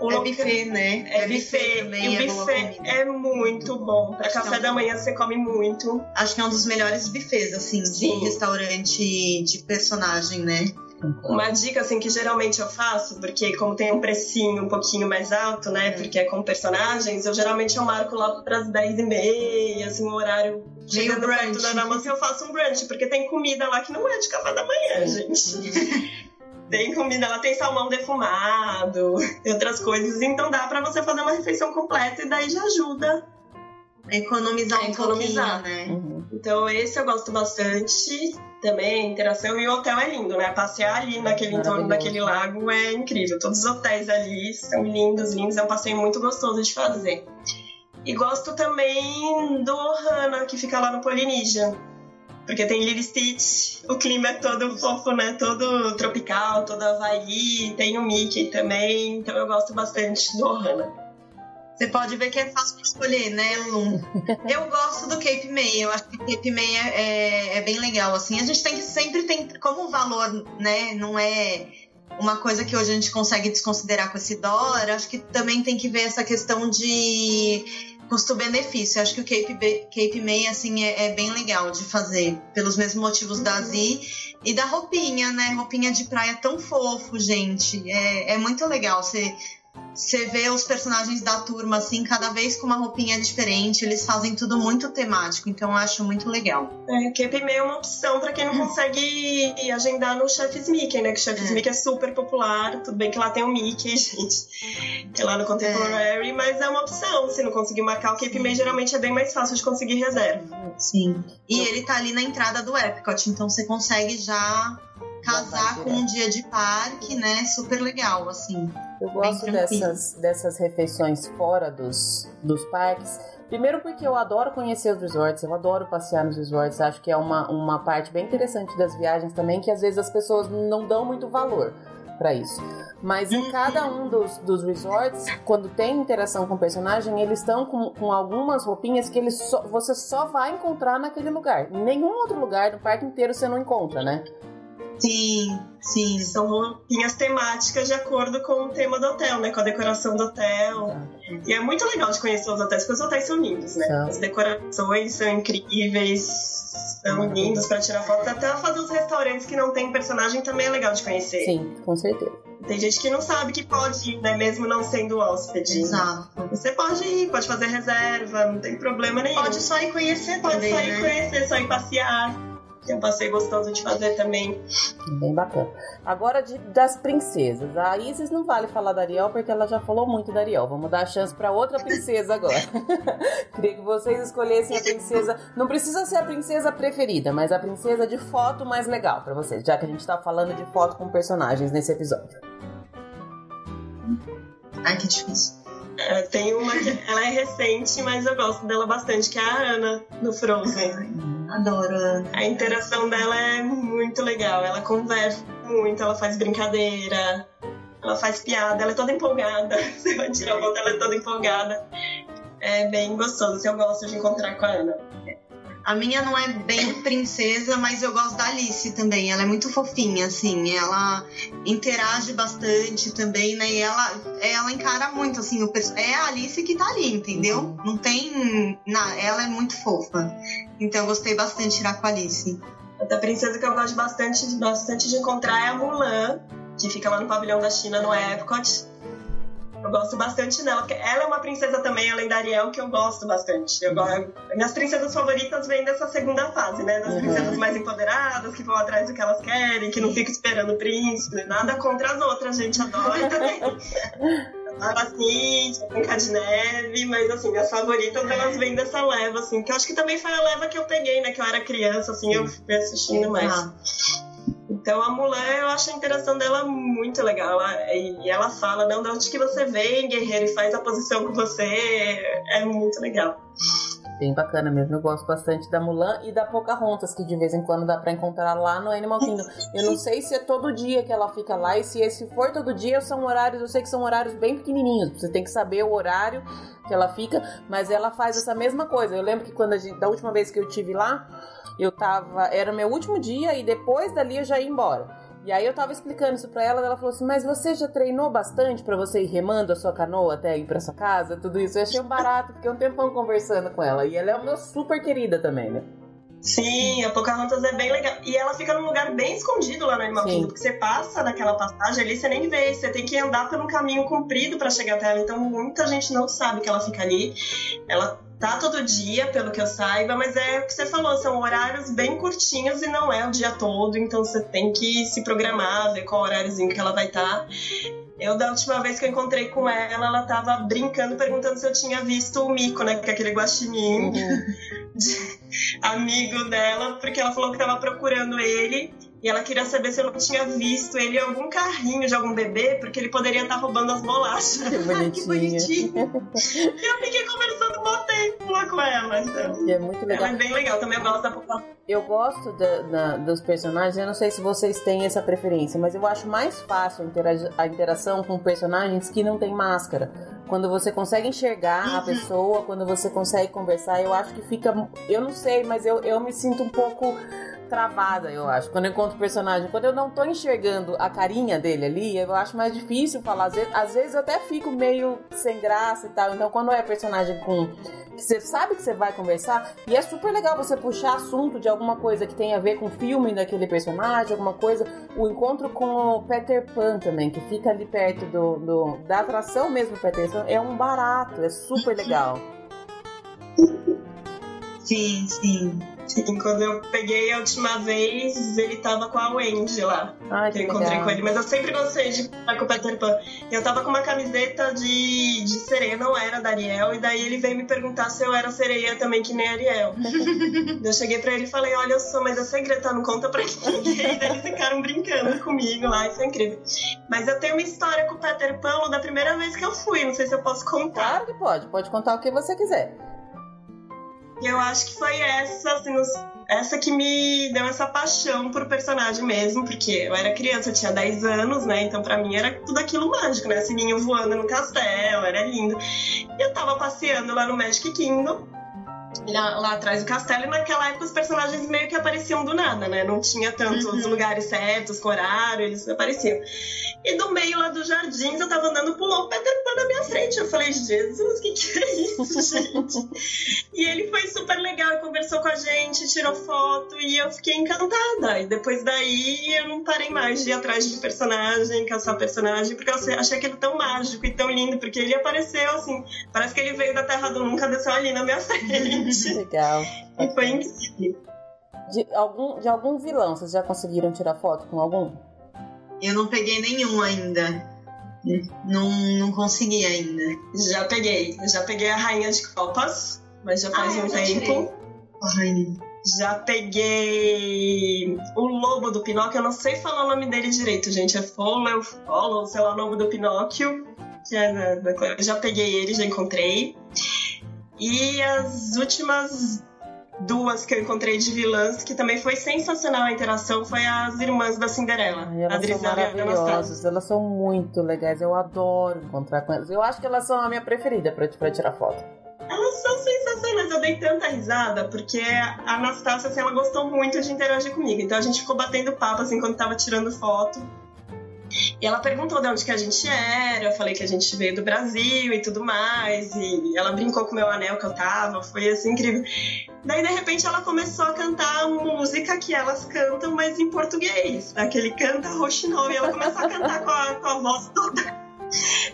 O é local... buffet, né? É, é buffet, buffet e o é buffet é muito bom. A café da manhã você come muito. Acho que é um dos melhores buffets, assim, de Sim. restaurante de personagem, né? Uma dica, assim, que geralmente eu faço, porque como tem um precinho um pouquinho mais alto, né, porque é com personagens, eu geralmente eu marco lá para as dez e meia, assim, um horário meio brunch, da noite, eu faço um brunch, porque tem comida lá que não é de café da manhã, gente. Tem comida, ela tem salmão defumado e outras coisas, então dá para você fazer uma refeição completa e daí já ajuda a economizar um economizar, né? Uhum. Então esse eu gosto bastante. Também, interação, e o hotel é lindo, né? Passear ali naquele entorno daquele lago é incrível. Todos os hotéis ali são lindos, lindos. É um passeio muito gostoso de fazer. E gosto também do Ohana, que fica lá no Polinesia. Porque tem Lilo Stitch, o clima é todo fofo, né? Todo tropical, todo Havaí, tem o Mickey também. Então eu gosto bastante do Ohana. Você pode ver que é fácil de escolher, né, Lu? Eu gosto do Cape May, eu acho que o Cape May é, é, é bem legal, assim. A gente tem que sempre tem, como o valor, né, não é uma coisa que hoje a gente consegue desconsiderar com esse dólar, acho que também tem que ver essa questão de custo-benefício. Acho que o Cape, Cape May, assim, é, é bem legal de fazer, pelos mesmos motivos uhum. da Zi e da roupinha, né? Roupinha de praia tão fofo, gente. É, é muito legal você... Você vê os personagens da turma, assim, cada vez com uma roupinha diferente. Eles fazem tudo muito temático, então eu acho muito legal. É, o Cape May é uma opção pra quem não consegue agendar no Chef's Mickey, né? Que o Chef's é. Mickey é super popular. Tudo bem que lá tem o Mickey, gente, que é lá no Contemporary, é. Mas é uma opção. Se não conseguir marcar, o Cape May geralmente é bem mais fácil de conseguir reserva. Sim. E ele tá ali na entrada do Epcot, então você consegue já... Casar com um dia de parque, né? Super legal, assim. Eu gosto dessas, dessas refeições fora dos, dos parques. Primeiro porque eu adoro conhecer os resorts, eu adoro passear nos resorts. Acho que é uma, uma parte bem interessante das viagens também, que às vezes as pessoas não dão muito valor pra isso. Mas em cada um dos, dos resorts, quando tem interação com o personagem, eles estão com, com algumas roupinhas que eles so, você só vai encontrar naquele lugar. Em nenhum outro lugar do parque inteiro você não encontra, né? Sim, sim. São roupinhas temáticas de acordo com o tema do hotel, né? Com a decoração do hotel. E é muito legal de conhecer os hotéis, porque os hotéis são lindos, né? As decorações são incríveis, são lindos pra tirar foto. Até fazer os restaurantes que não tem personagem também é legal de conhecer. Sim, com certeza. Tem gente que não sabe que pode ir, né? Mesmo não sendo hóspede. Exato. Você pode ir, pode fazer reserva, não tem problema nenhum. Pode só ir conhecer, pode também, só ir né? conhecer, só ir passear. que é um passeio gostoso de fazer também. Bem bacana. Agora de, das princesas. A Isis não vale falar da Ariel, porque ela já falou muito da Ariel. Vamos dar a chance pra outra princesa agora. Queria que vocês escolhessem a princesa. Não precisa ser a princesa preferida, mas a princesa de foto mais legal pra vocês, já que a gente tá falando de foto com personagens nesse episódio. Ai, que difícil. É, tem uma que ela é recente, mas eu gosto dela bastante, que é a Anna do Frozen. Adoro a Anna. A interação dela é muito legal. Ela conversa muito, ela faz brincadeira, ela faz piada, ela é toda empolgada. Você vai tirar o foto, ela é toda empolgada. É bem gostoso. Eu gosto de encontrar com a Anna. A minha não é bem princesa, mas eu gosto da Alice também. Ela é muito fofinha, assim. Ela interage bastante também, né? E ela, ela encara muito, assim. O perso- é a Alice que tá ali, entendeu? Não tem... Não, ela é muito fofa. Então eu gostei bastante de tirar com a Alice. Outra princesa que eu gosto bastante, bastante de encontrar é a Mulan, que fica lá no pavilhão da China, no Epcot. Eu gosto bastante dela, porque ela é uma princesa também, além da Ariel, que eu gosto bastante. Eu gosto... Minhas princesas favoritas vêm dessa segunda fase, né? Das uhum. princesas mais empoderadas, que vão atrás do que elas querem, que não ficam esperando o príncipe. Nada contra as outras, gente, adora também. Adoro assim, Branca de Neve, mas assim, minhas favoritas, elas vêm dessa leva, assim. Que eu acho que também foi a leva que eu peguei, né? Que eu era criança, assim, eu fui assistindo mais. Ah. Então a Mulan, eu acho a interação dela muito legal, ela, e ela fala, não, de onde que você vem, guerreiro, e faz a posição com você, é muito legal. Bem bacana mesmo, eu gosto bastante da Mulan e da Pocahontas, que de vez em quando dá pra encontrar lá no Animal Kingdom. Eu não sei se é todo dia que ela fica lá, e se esse for todo dia, são horários, eu sei que são horários bem pequenininhos, você tem que saber o horário que ela fica, mas ela faz essa mesma coisa. Eu lembro que quando a gente, da última vez que eu estive lá, eu tava, era meu último dia e depois dali eu já ia embora. E aí eu tava explicando isso pra ela, ela falou assim, mas você já treinou bastante pra você ir remando a sua canoa até ir pra sua casa, tudo isso? Eu achei um barato, fiquei um tempão conversando com ela. E ela é uma super querida também, né? Sim, a Pocahontas é bem legal. E ela fica num lugar bem escondido lá no Animal Kingdom, porque você passa daquela passagem ali, você nem vê, você tem que andar por um caminho comprido pra chegar até ela. Então muita gente não sabe que ela fica ali. Ela... Tá todo dia, pelo que eu saiba, mas é o que você falou, são horários bem curtinhos e não é o dia todo, então você tem que se programar, ver qual horáriozinho que ela vai estar. Tá. Eu, da última vez que eu encontrei com ela, ela tava brincando, perguntando se eu tinha visto o Mico, né, que é aquele guaxinim uhum. de amigo dela, porque ela falou que tava procurando ele. E ela queria saber se eu não tinha visto ele em algum carrinho de algum bebê, porque ele poderia estar roubando as bolachas. Que bonitinho. Que bonitinho. E eu fiquei conversando um bom tempo lá com ela. Então. E é muito legal. Ela é bem legal, também eu gosto da Popó. Eu gosto da, da, dos personagens, eu não sei se vocês têm essa preferência, mas eu acho mais fácil a, interag- a interação com personagens que não tem máscara. Quando você consegue enxergar uhum. a pessoa, quando você consegue conversar, eu acho que fica... Eu não sei, mas eu, eu me sinto um pouco travada, eu acho, quando eu encontro o personagem. Quando eu não tô enxergando a carinha dele ali, eu acho mais difícil falar. Às vezes, às vezes eu até fico meio sem graça e tal. Então, quando é personagem com... que você sabe que você vai conversar, e é super legal você puxar assunto de alguma coisa que tem a ver com o filme daquele personagem, alguma coisa. O encontro com o Peter Pan também, que fica ali perto do, do, da atração mesmo, Peter Pan, é um barato, é super legal. Sim, sim. Sim, quando eu peguei a última vez, ele tava com a Wendy lá. Ai, que eu encontrei legal. Com ele, mas eu sempre gostei de estar com o Peter Pan. Eu tava com uma camiseta de, de sereia, não era da Ariel, e daí ele veio me perguntar se eu era sereia também, que nem a Ariel. Eu cheguei pra ele e falei, olha, eu sou, mas é segredo, não conta pra ninguém. E daí eles ficaram brincando comigo lá, isso é incrível. Mas eu tenho uma história com o Peter Pan da primeira vez que eu fui, não sei se eu posso contar. Claro que pode, pode contar o que você quiser. Eu acho que foi essa, assim, essa que me deu essa paixão por personagem mesmo, porque eu era criança, eu tinha dez anos, né, então pra mim era tudo aquilo mágico, né, sininho voando no castelo, era lindo. E eu tava passeando lá no Magic Kingdom, lá, lá atrás do castelo, e naquela época os personagens meio que apareciam do nada, né, não tinha tantos uhum. lugares certos, com horário, eles apareciam. E do meio lá dos jardins, eu tava andando, pulou o Peter Pan na minha frente. Eu falei, Jesus, o que que é isso, gente? E ele foi super legal, conversou com a gente, tirou foto e eu fiquei encantada. E depois daí, eu não parei mais de ir atrás de personagem, caçar personagem, porque eu achei aquilo tão mágico e tão lindo, porque ele apareceu, assim, parece que ele veio da Terra do Nunca, desceu ali na minha frente. Legal. E foi incrível. de algum, de algum vilão, vocês já conseguiram tirar foto com algum? Eu não peguei nenhum ainda. Não, não consegui ainda. Já peguei. Já peguei a Rainha de Copas, mas já faz ah, um tempo. Ai... Já peguei o lobo do Pinóquio, eu não sei falar o nome dele direito, gente. É Follow, Follow, sei lá, o lobo do Pinóquio. Que é na, na... Eu já peguei ele, já encontrei. E as últimas duas que eu encontrei de vilãs, que também foi sensacional a interação, foi as irmãs da Cinderela. Ai, elas são maravilhosas, elas são muito legais, eu adoro encontrar com elas. Eu acho que elas são a minha preferida pra, pra tirar foto. Elas são sensacionais, eu dei tanta risada, porque a Anastácia, assim, ela gostou muito de interagir comigo. Então a gente ficou batendo papo, assim, quando tava tirando foto. E ela perguntou de onde que a gente era, eu falei que a gente veio do Brasil e tudo mais. E ela brincou com o meu anel que eu tava, foi, assim, incrível. Daí, de repente, ela começou a cantar uma música que elas cantam, mas em português. Aquele canta roxinol, e ela começou a cantar com a, com a voz toda...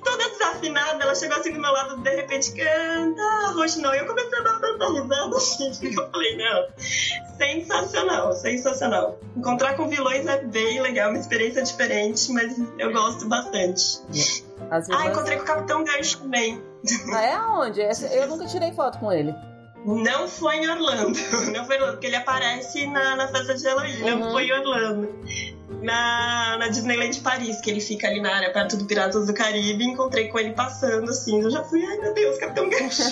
toda desafinada, ela chegou assim do meu lado, de repente canta roxinol, e eu comecei a dar tanta risada, gente, que eu falei, não, sensacional, sensacional. Encontrar com vilões é bem legal, uma experiência diferente, mas eu gosto bastante. As ah, encontrei com o Capitão Gancho também. Ah, é aonde? Eu nunca tirei foto com ele. Não foi em Orlando, não foi em Orlando, porque ele aparece na, na festa de Halloween, uhum. Não foi em Orlando. Na, na Disneyland de Paris, que ele fica ali na área perto do Piratas do Caribe. Encontrei com ele passando, assim. Eu já fui, ai meu Deus, Capitão Gancho.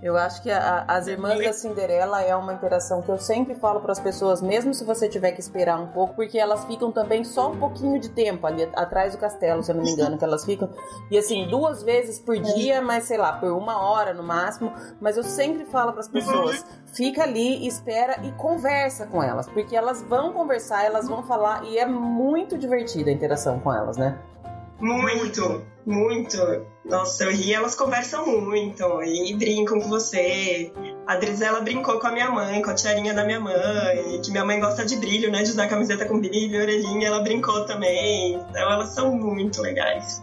Eu acho que a, a, as Irmãs da Cinderela é uma interação que eu sempre falo para as pessoas, mesmo se você tiver que esperar um pouco, porque elas ficam também só um pouquinho de tempo ali atrás do castelo, se eu não me engano, que elas ficam. E assim, duas vezes por dia, mas sei lá, por uma hora no máximo. Mas eu sempre falo para as pessoas, fica ali, espera e conversa com elas, porque elas vão conversar, elas vão falar, e é muito divertida a interação com elas, né? Muito, muito. Nossa, eu ri, elas conversam muito e brincam com você. A Drizella brincou com a minha mãe, com a tiarinha da minha mãe, que minha mãe gosta de brilho, né? De usar camiseta com brilho, orelhinha, ela brincou também. Então elas são muito legais.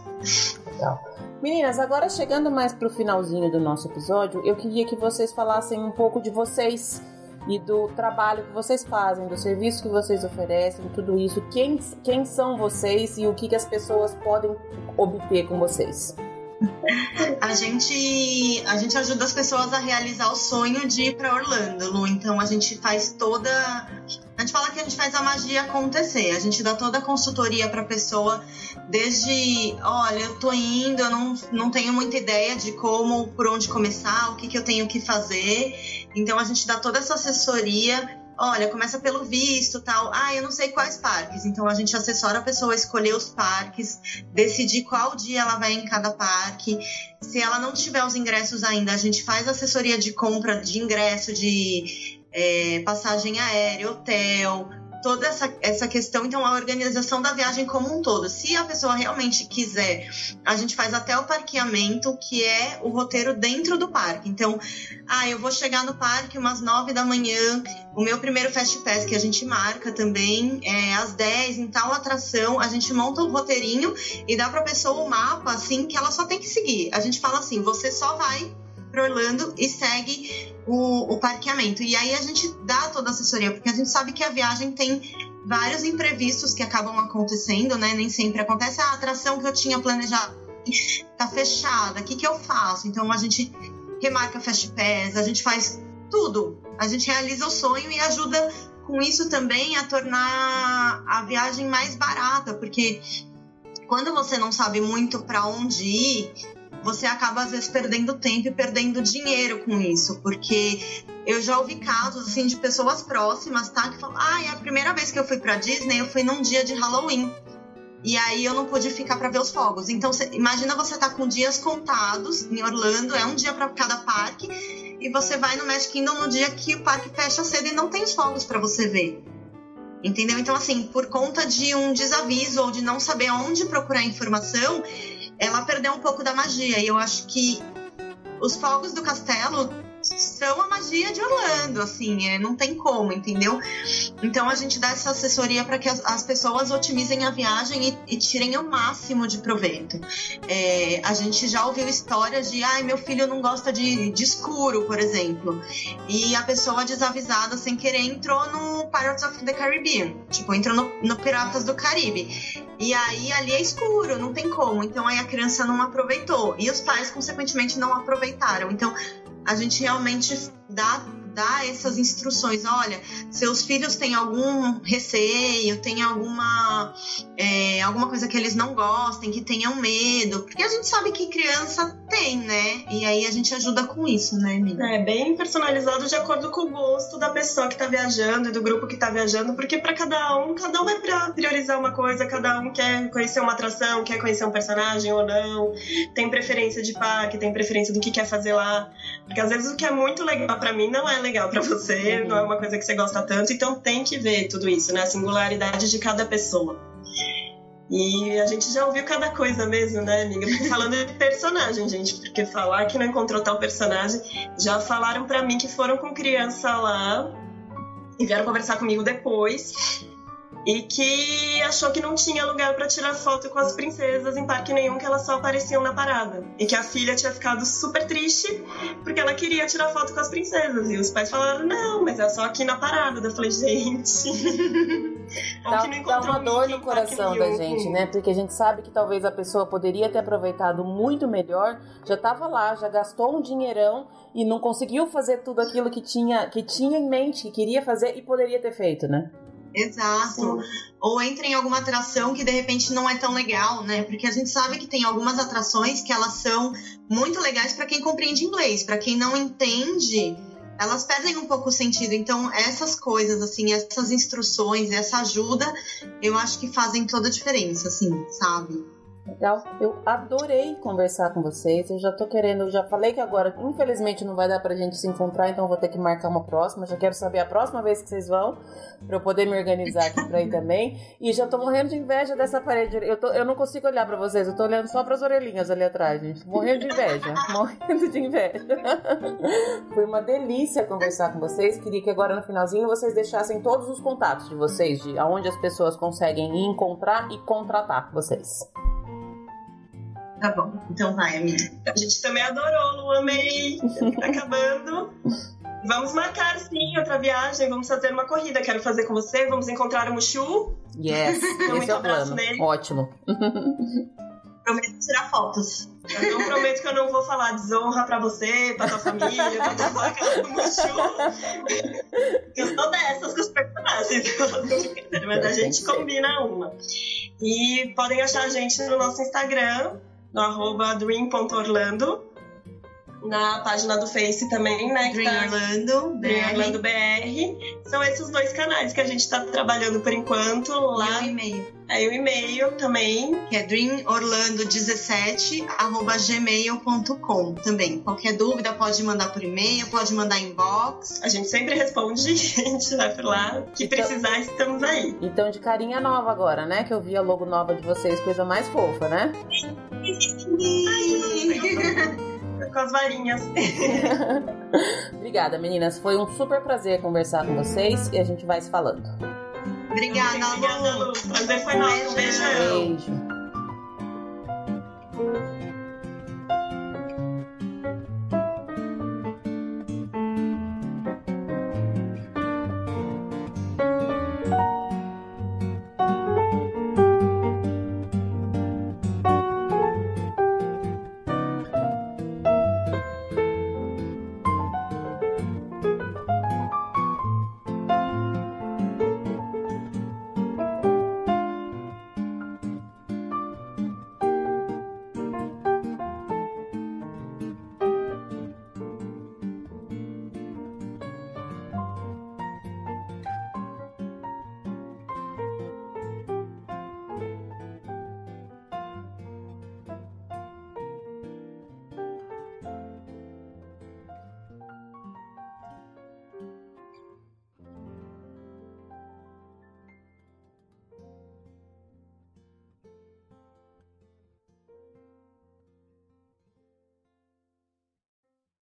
Legal. Meninas, agora chegando mais pro finalzinho do nosso episódio, eu queria que vocês falassem um pouco de vocês e do trabalho que vocês fazem, do serviço que vocês oferecem, tudo isso. Quem, quem são vocês e o que, que as pessoas podem obter com vocês? A gente, a gente ajuda as pessoas a realizar o sonho de ir para Orlando, Lu. Então a gente faz toda... A gente fala que a gente faz a magia acontecer. A gente dá toda a consultoria para a pessoa, desde, olha, eu tô indo, eu não, não tenho muita ideia de como, por onde começar, o que, que eu tenho que fazer. Então a gente dá toda essa assessoria. Olha, começa pelo visto, tal. Ah, eu não sei quais parques. Então a gente assessora a pessoa a escolher os parques, decidir qual dia ela vai em cada parque. Se ela não tiver os ingressos ainda, a gente faz assessoria de compra de ingresso, de é, passagem aérea, hotel, toda essa, essa questão. Então a organização da viagem como um todo. Se a pessoa realmente quiser, a gente faz até o parqueamento, que é o roteiro dentro do parque. Então, ah, eu vou chegar no parque umas nove da manhã, o meu primeiro Fast Pass que a gente marca também é às dez, em tal atração. A gente monta um roteirinho e dá pra pessoa o um mapa, assim, que ela só tem que seguir. A gente fala assim, você só vai para Orlando e segue o, o parqueamento. E aí a gente dá toda a assessoria, porque a gente sabe que a viagem tem vários imprevistos que acabam acontecendo, né? Nem sempre acontece. Ah, a atração que eu tinha planejado tá fechada, o que que eu faço? Então a gente remarca Fast Pass, a gente faz tudo. A gente realiza o sonho e ajuda com isso também a tornar a viagem mais barata, porque quando você não sabe muito para onde ir, você acaba, às vezes, perdendo tempo e perdendo dinheiro com isso. Porque eu já ouvi casos, assim, de pessoas próximas, tá? Que falam, ah, é a primeira vez que eu fui pra Disney, eu fui num dia de Halloween. E aí eu não pude ficar pra ver os fogos. Então, cê, imagina você tá com dias contados em Orlando, é um dia pra cada parque. E você vai no Magic Kingdom no dia que o parque fecha cedo e não tem os fogos pra você ver. Entendeu? Então, assim, por conta de um desaviso ou de não saber onde procurar informação, ela perdeu um pouco da magia. E eu acho que os fogos do castelo são a magia de Orlando, assim, é, não tem como, entendeu? Então a gente dá essa assessoria para que as, as pessoas otimizem a viagem e, e tirem o máximo de proveito. É, a gente já ouviu histórias de, ai, meu filho não gosta de, de escuro, por exemplo, e a pessoa desavisada, sem querer, entrou no Pirates of the Caribbean, tipo, entrou no, no Piratas do Caribe, e aí ali é escuro, não tem como, então aí a criança não aproveitou, e os pais, consequentemente, não aproveitaram. Então a gente realmente dá, dá essas instruções. Olha, seus filhos têm algum receio, tem alguma, é, alguma coisa que eles não gostem, que tenham medo, porque a gente sabe que criança tem, né? E aí a gente ajuda com isso, né, amiga? É bem personalizado de acordo com o gosto da pessoa que tá viajando e do grupo que tá viajando, porque pra cada um, cada um vai priorizar uma coisa, cada um quer conhecer uma atração, quer conhecer um personagem ou não, tem preferência de parque, tem preferência do que quer fazer lá, porque às vezes o que é muito legal pra mim não é legal pra você, não é uma coisa que você gosta tanto, então tem que ver tudo isso, né? A singularidade de cada pessoa. E a gente já ouviu cada coisa mesmo, né, amiga? Falando de personagem, gente, porque falar que não encontrou tal personagem, já falaram pra mim que foram com criança lá e vieram conversar comigo depois, e que achou que não tinha lugar pra tirar foto com as princesas em parque nenhum, que elas só apareciam na parada, e que a filha tinha ficado super triste porque ela queria tirar foto com as princesas, e os pais falaram, não, mas é só aqui na parada. Eu falei, gente... Dá, dá uma dor no coração da gente, né? Porque a gente sabe que talvez a pessoa poderia ter aproveitado muito melhor, já estava lá, já gastou um dinheirão e não conseguiu fazer tudo aquilo que tinha, que tinha em mente, que queria fazer e poderia ter feito, né? Exato. Sim. Ou entra em alguma atração que de repente não é tão legal, né? Porque a gente sabe que tem algumas atrações que elas são muito legais para quem compreende inglês, para quem não entende... elas perdem um pouco o sentido. Então, essas coisas, assim, essas instruções, essa ajuda, eu acho que fazem toda a diferença, assim, sabe? Legal. Eu adorei conversar com vocês. Eu já tô querendo, eu já falei que agora, infelizmente, não vai dar pra gente se encontrar, então vou ter que marcar uma próxima. Já quero saber a próxima vez que vocês vão, pra eu poder me organizar aqui pra ir também. E já tô morrendo de inveja dessa parede. Eu, tô, eu não consigo olhar pra vocês, eu tô olhando só pras orelhinhas ali atrás, gente. Morrendo de inveja. Morrendo de inveja. Foi uma delícia conversar com vocês. Queria que agora no finalzinho vocês deixassem todos os contatos de vocês, de aonde as pessoas conseguem encontrar e contratar vocês. Tá bom, então vai, amiga. A gente também adorou, Lu, amei. Tá acabando. Vamos marcar, sim, outra viagem. Vamos fazer uma corrida, quero fazer com você. Vamos encontrar o Muxu. Yes, então, muito é abraço nele. Ótimo. Prometo tirar fotos. Eu não prometo que eu não vou falar desonra pra você, pra tua família, pra tua vaca, do Muxu. Eu sou dessas com os personagens. Mas a gente combina uma. E podem achar a gente no nosso Instagram, no arroba dream ponto orlando, na página do Face também, né? Dream tá... Orlando, Dream B R. Orlando B R. São esses dois canais que a gente tá trabalhando por enquanto lá. E o e-mail. Aí o e-mail também. Que é dream orlando dezessete arroba gmail ponto com também. Qualquer dúvida pode mandar por e-mail, pode mandar inbox. A gente sempre responde, a gente vai por lá. Que então, precisar, estamos aí. Então de carinha nova agora, né? Que eu vi a logo nova de vocês, coisa mais fofa, né? Sim. Com as varinhas. Obrigada, meninas. Foi um super prazer conversar com vocês e a gente vai se falando. Obrigada, Lu. Prazer foi nosso. Um beijo.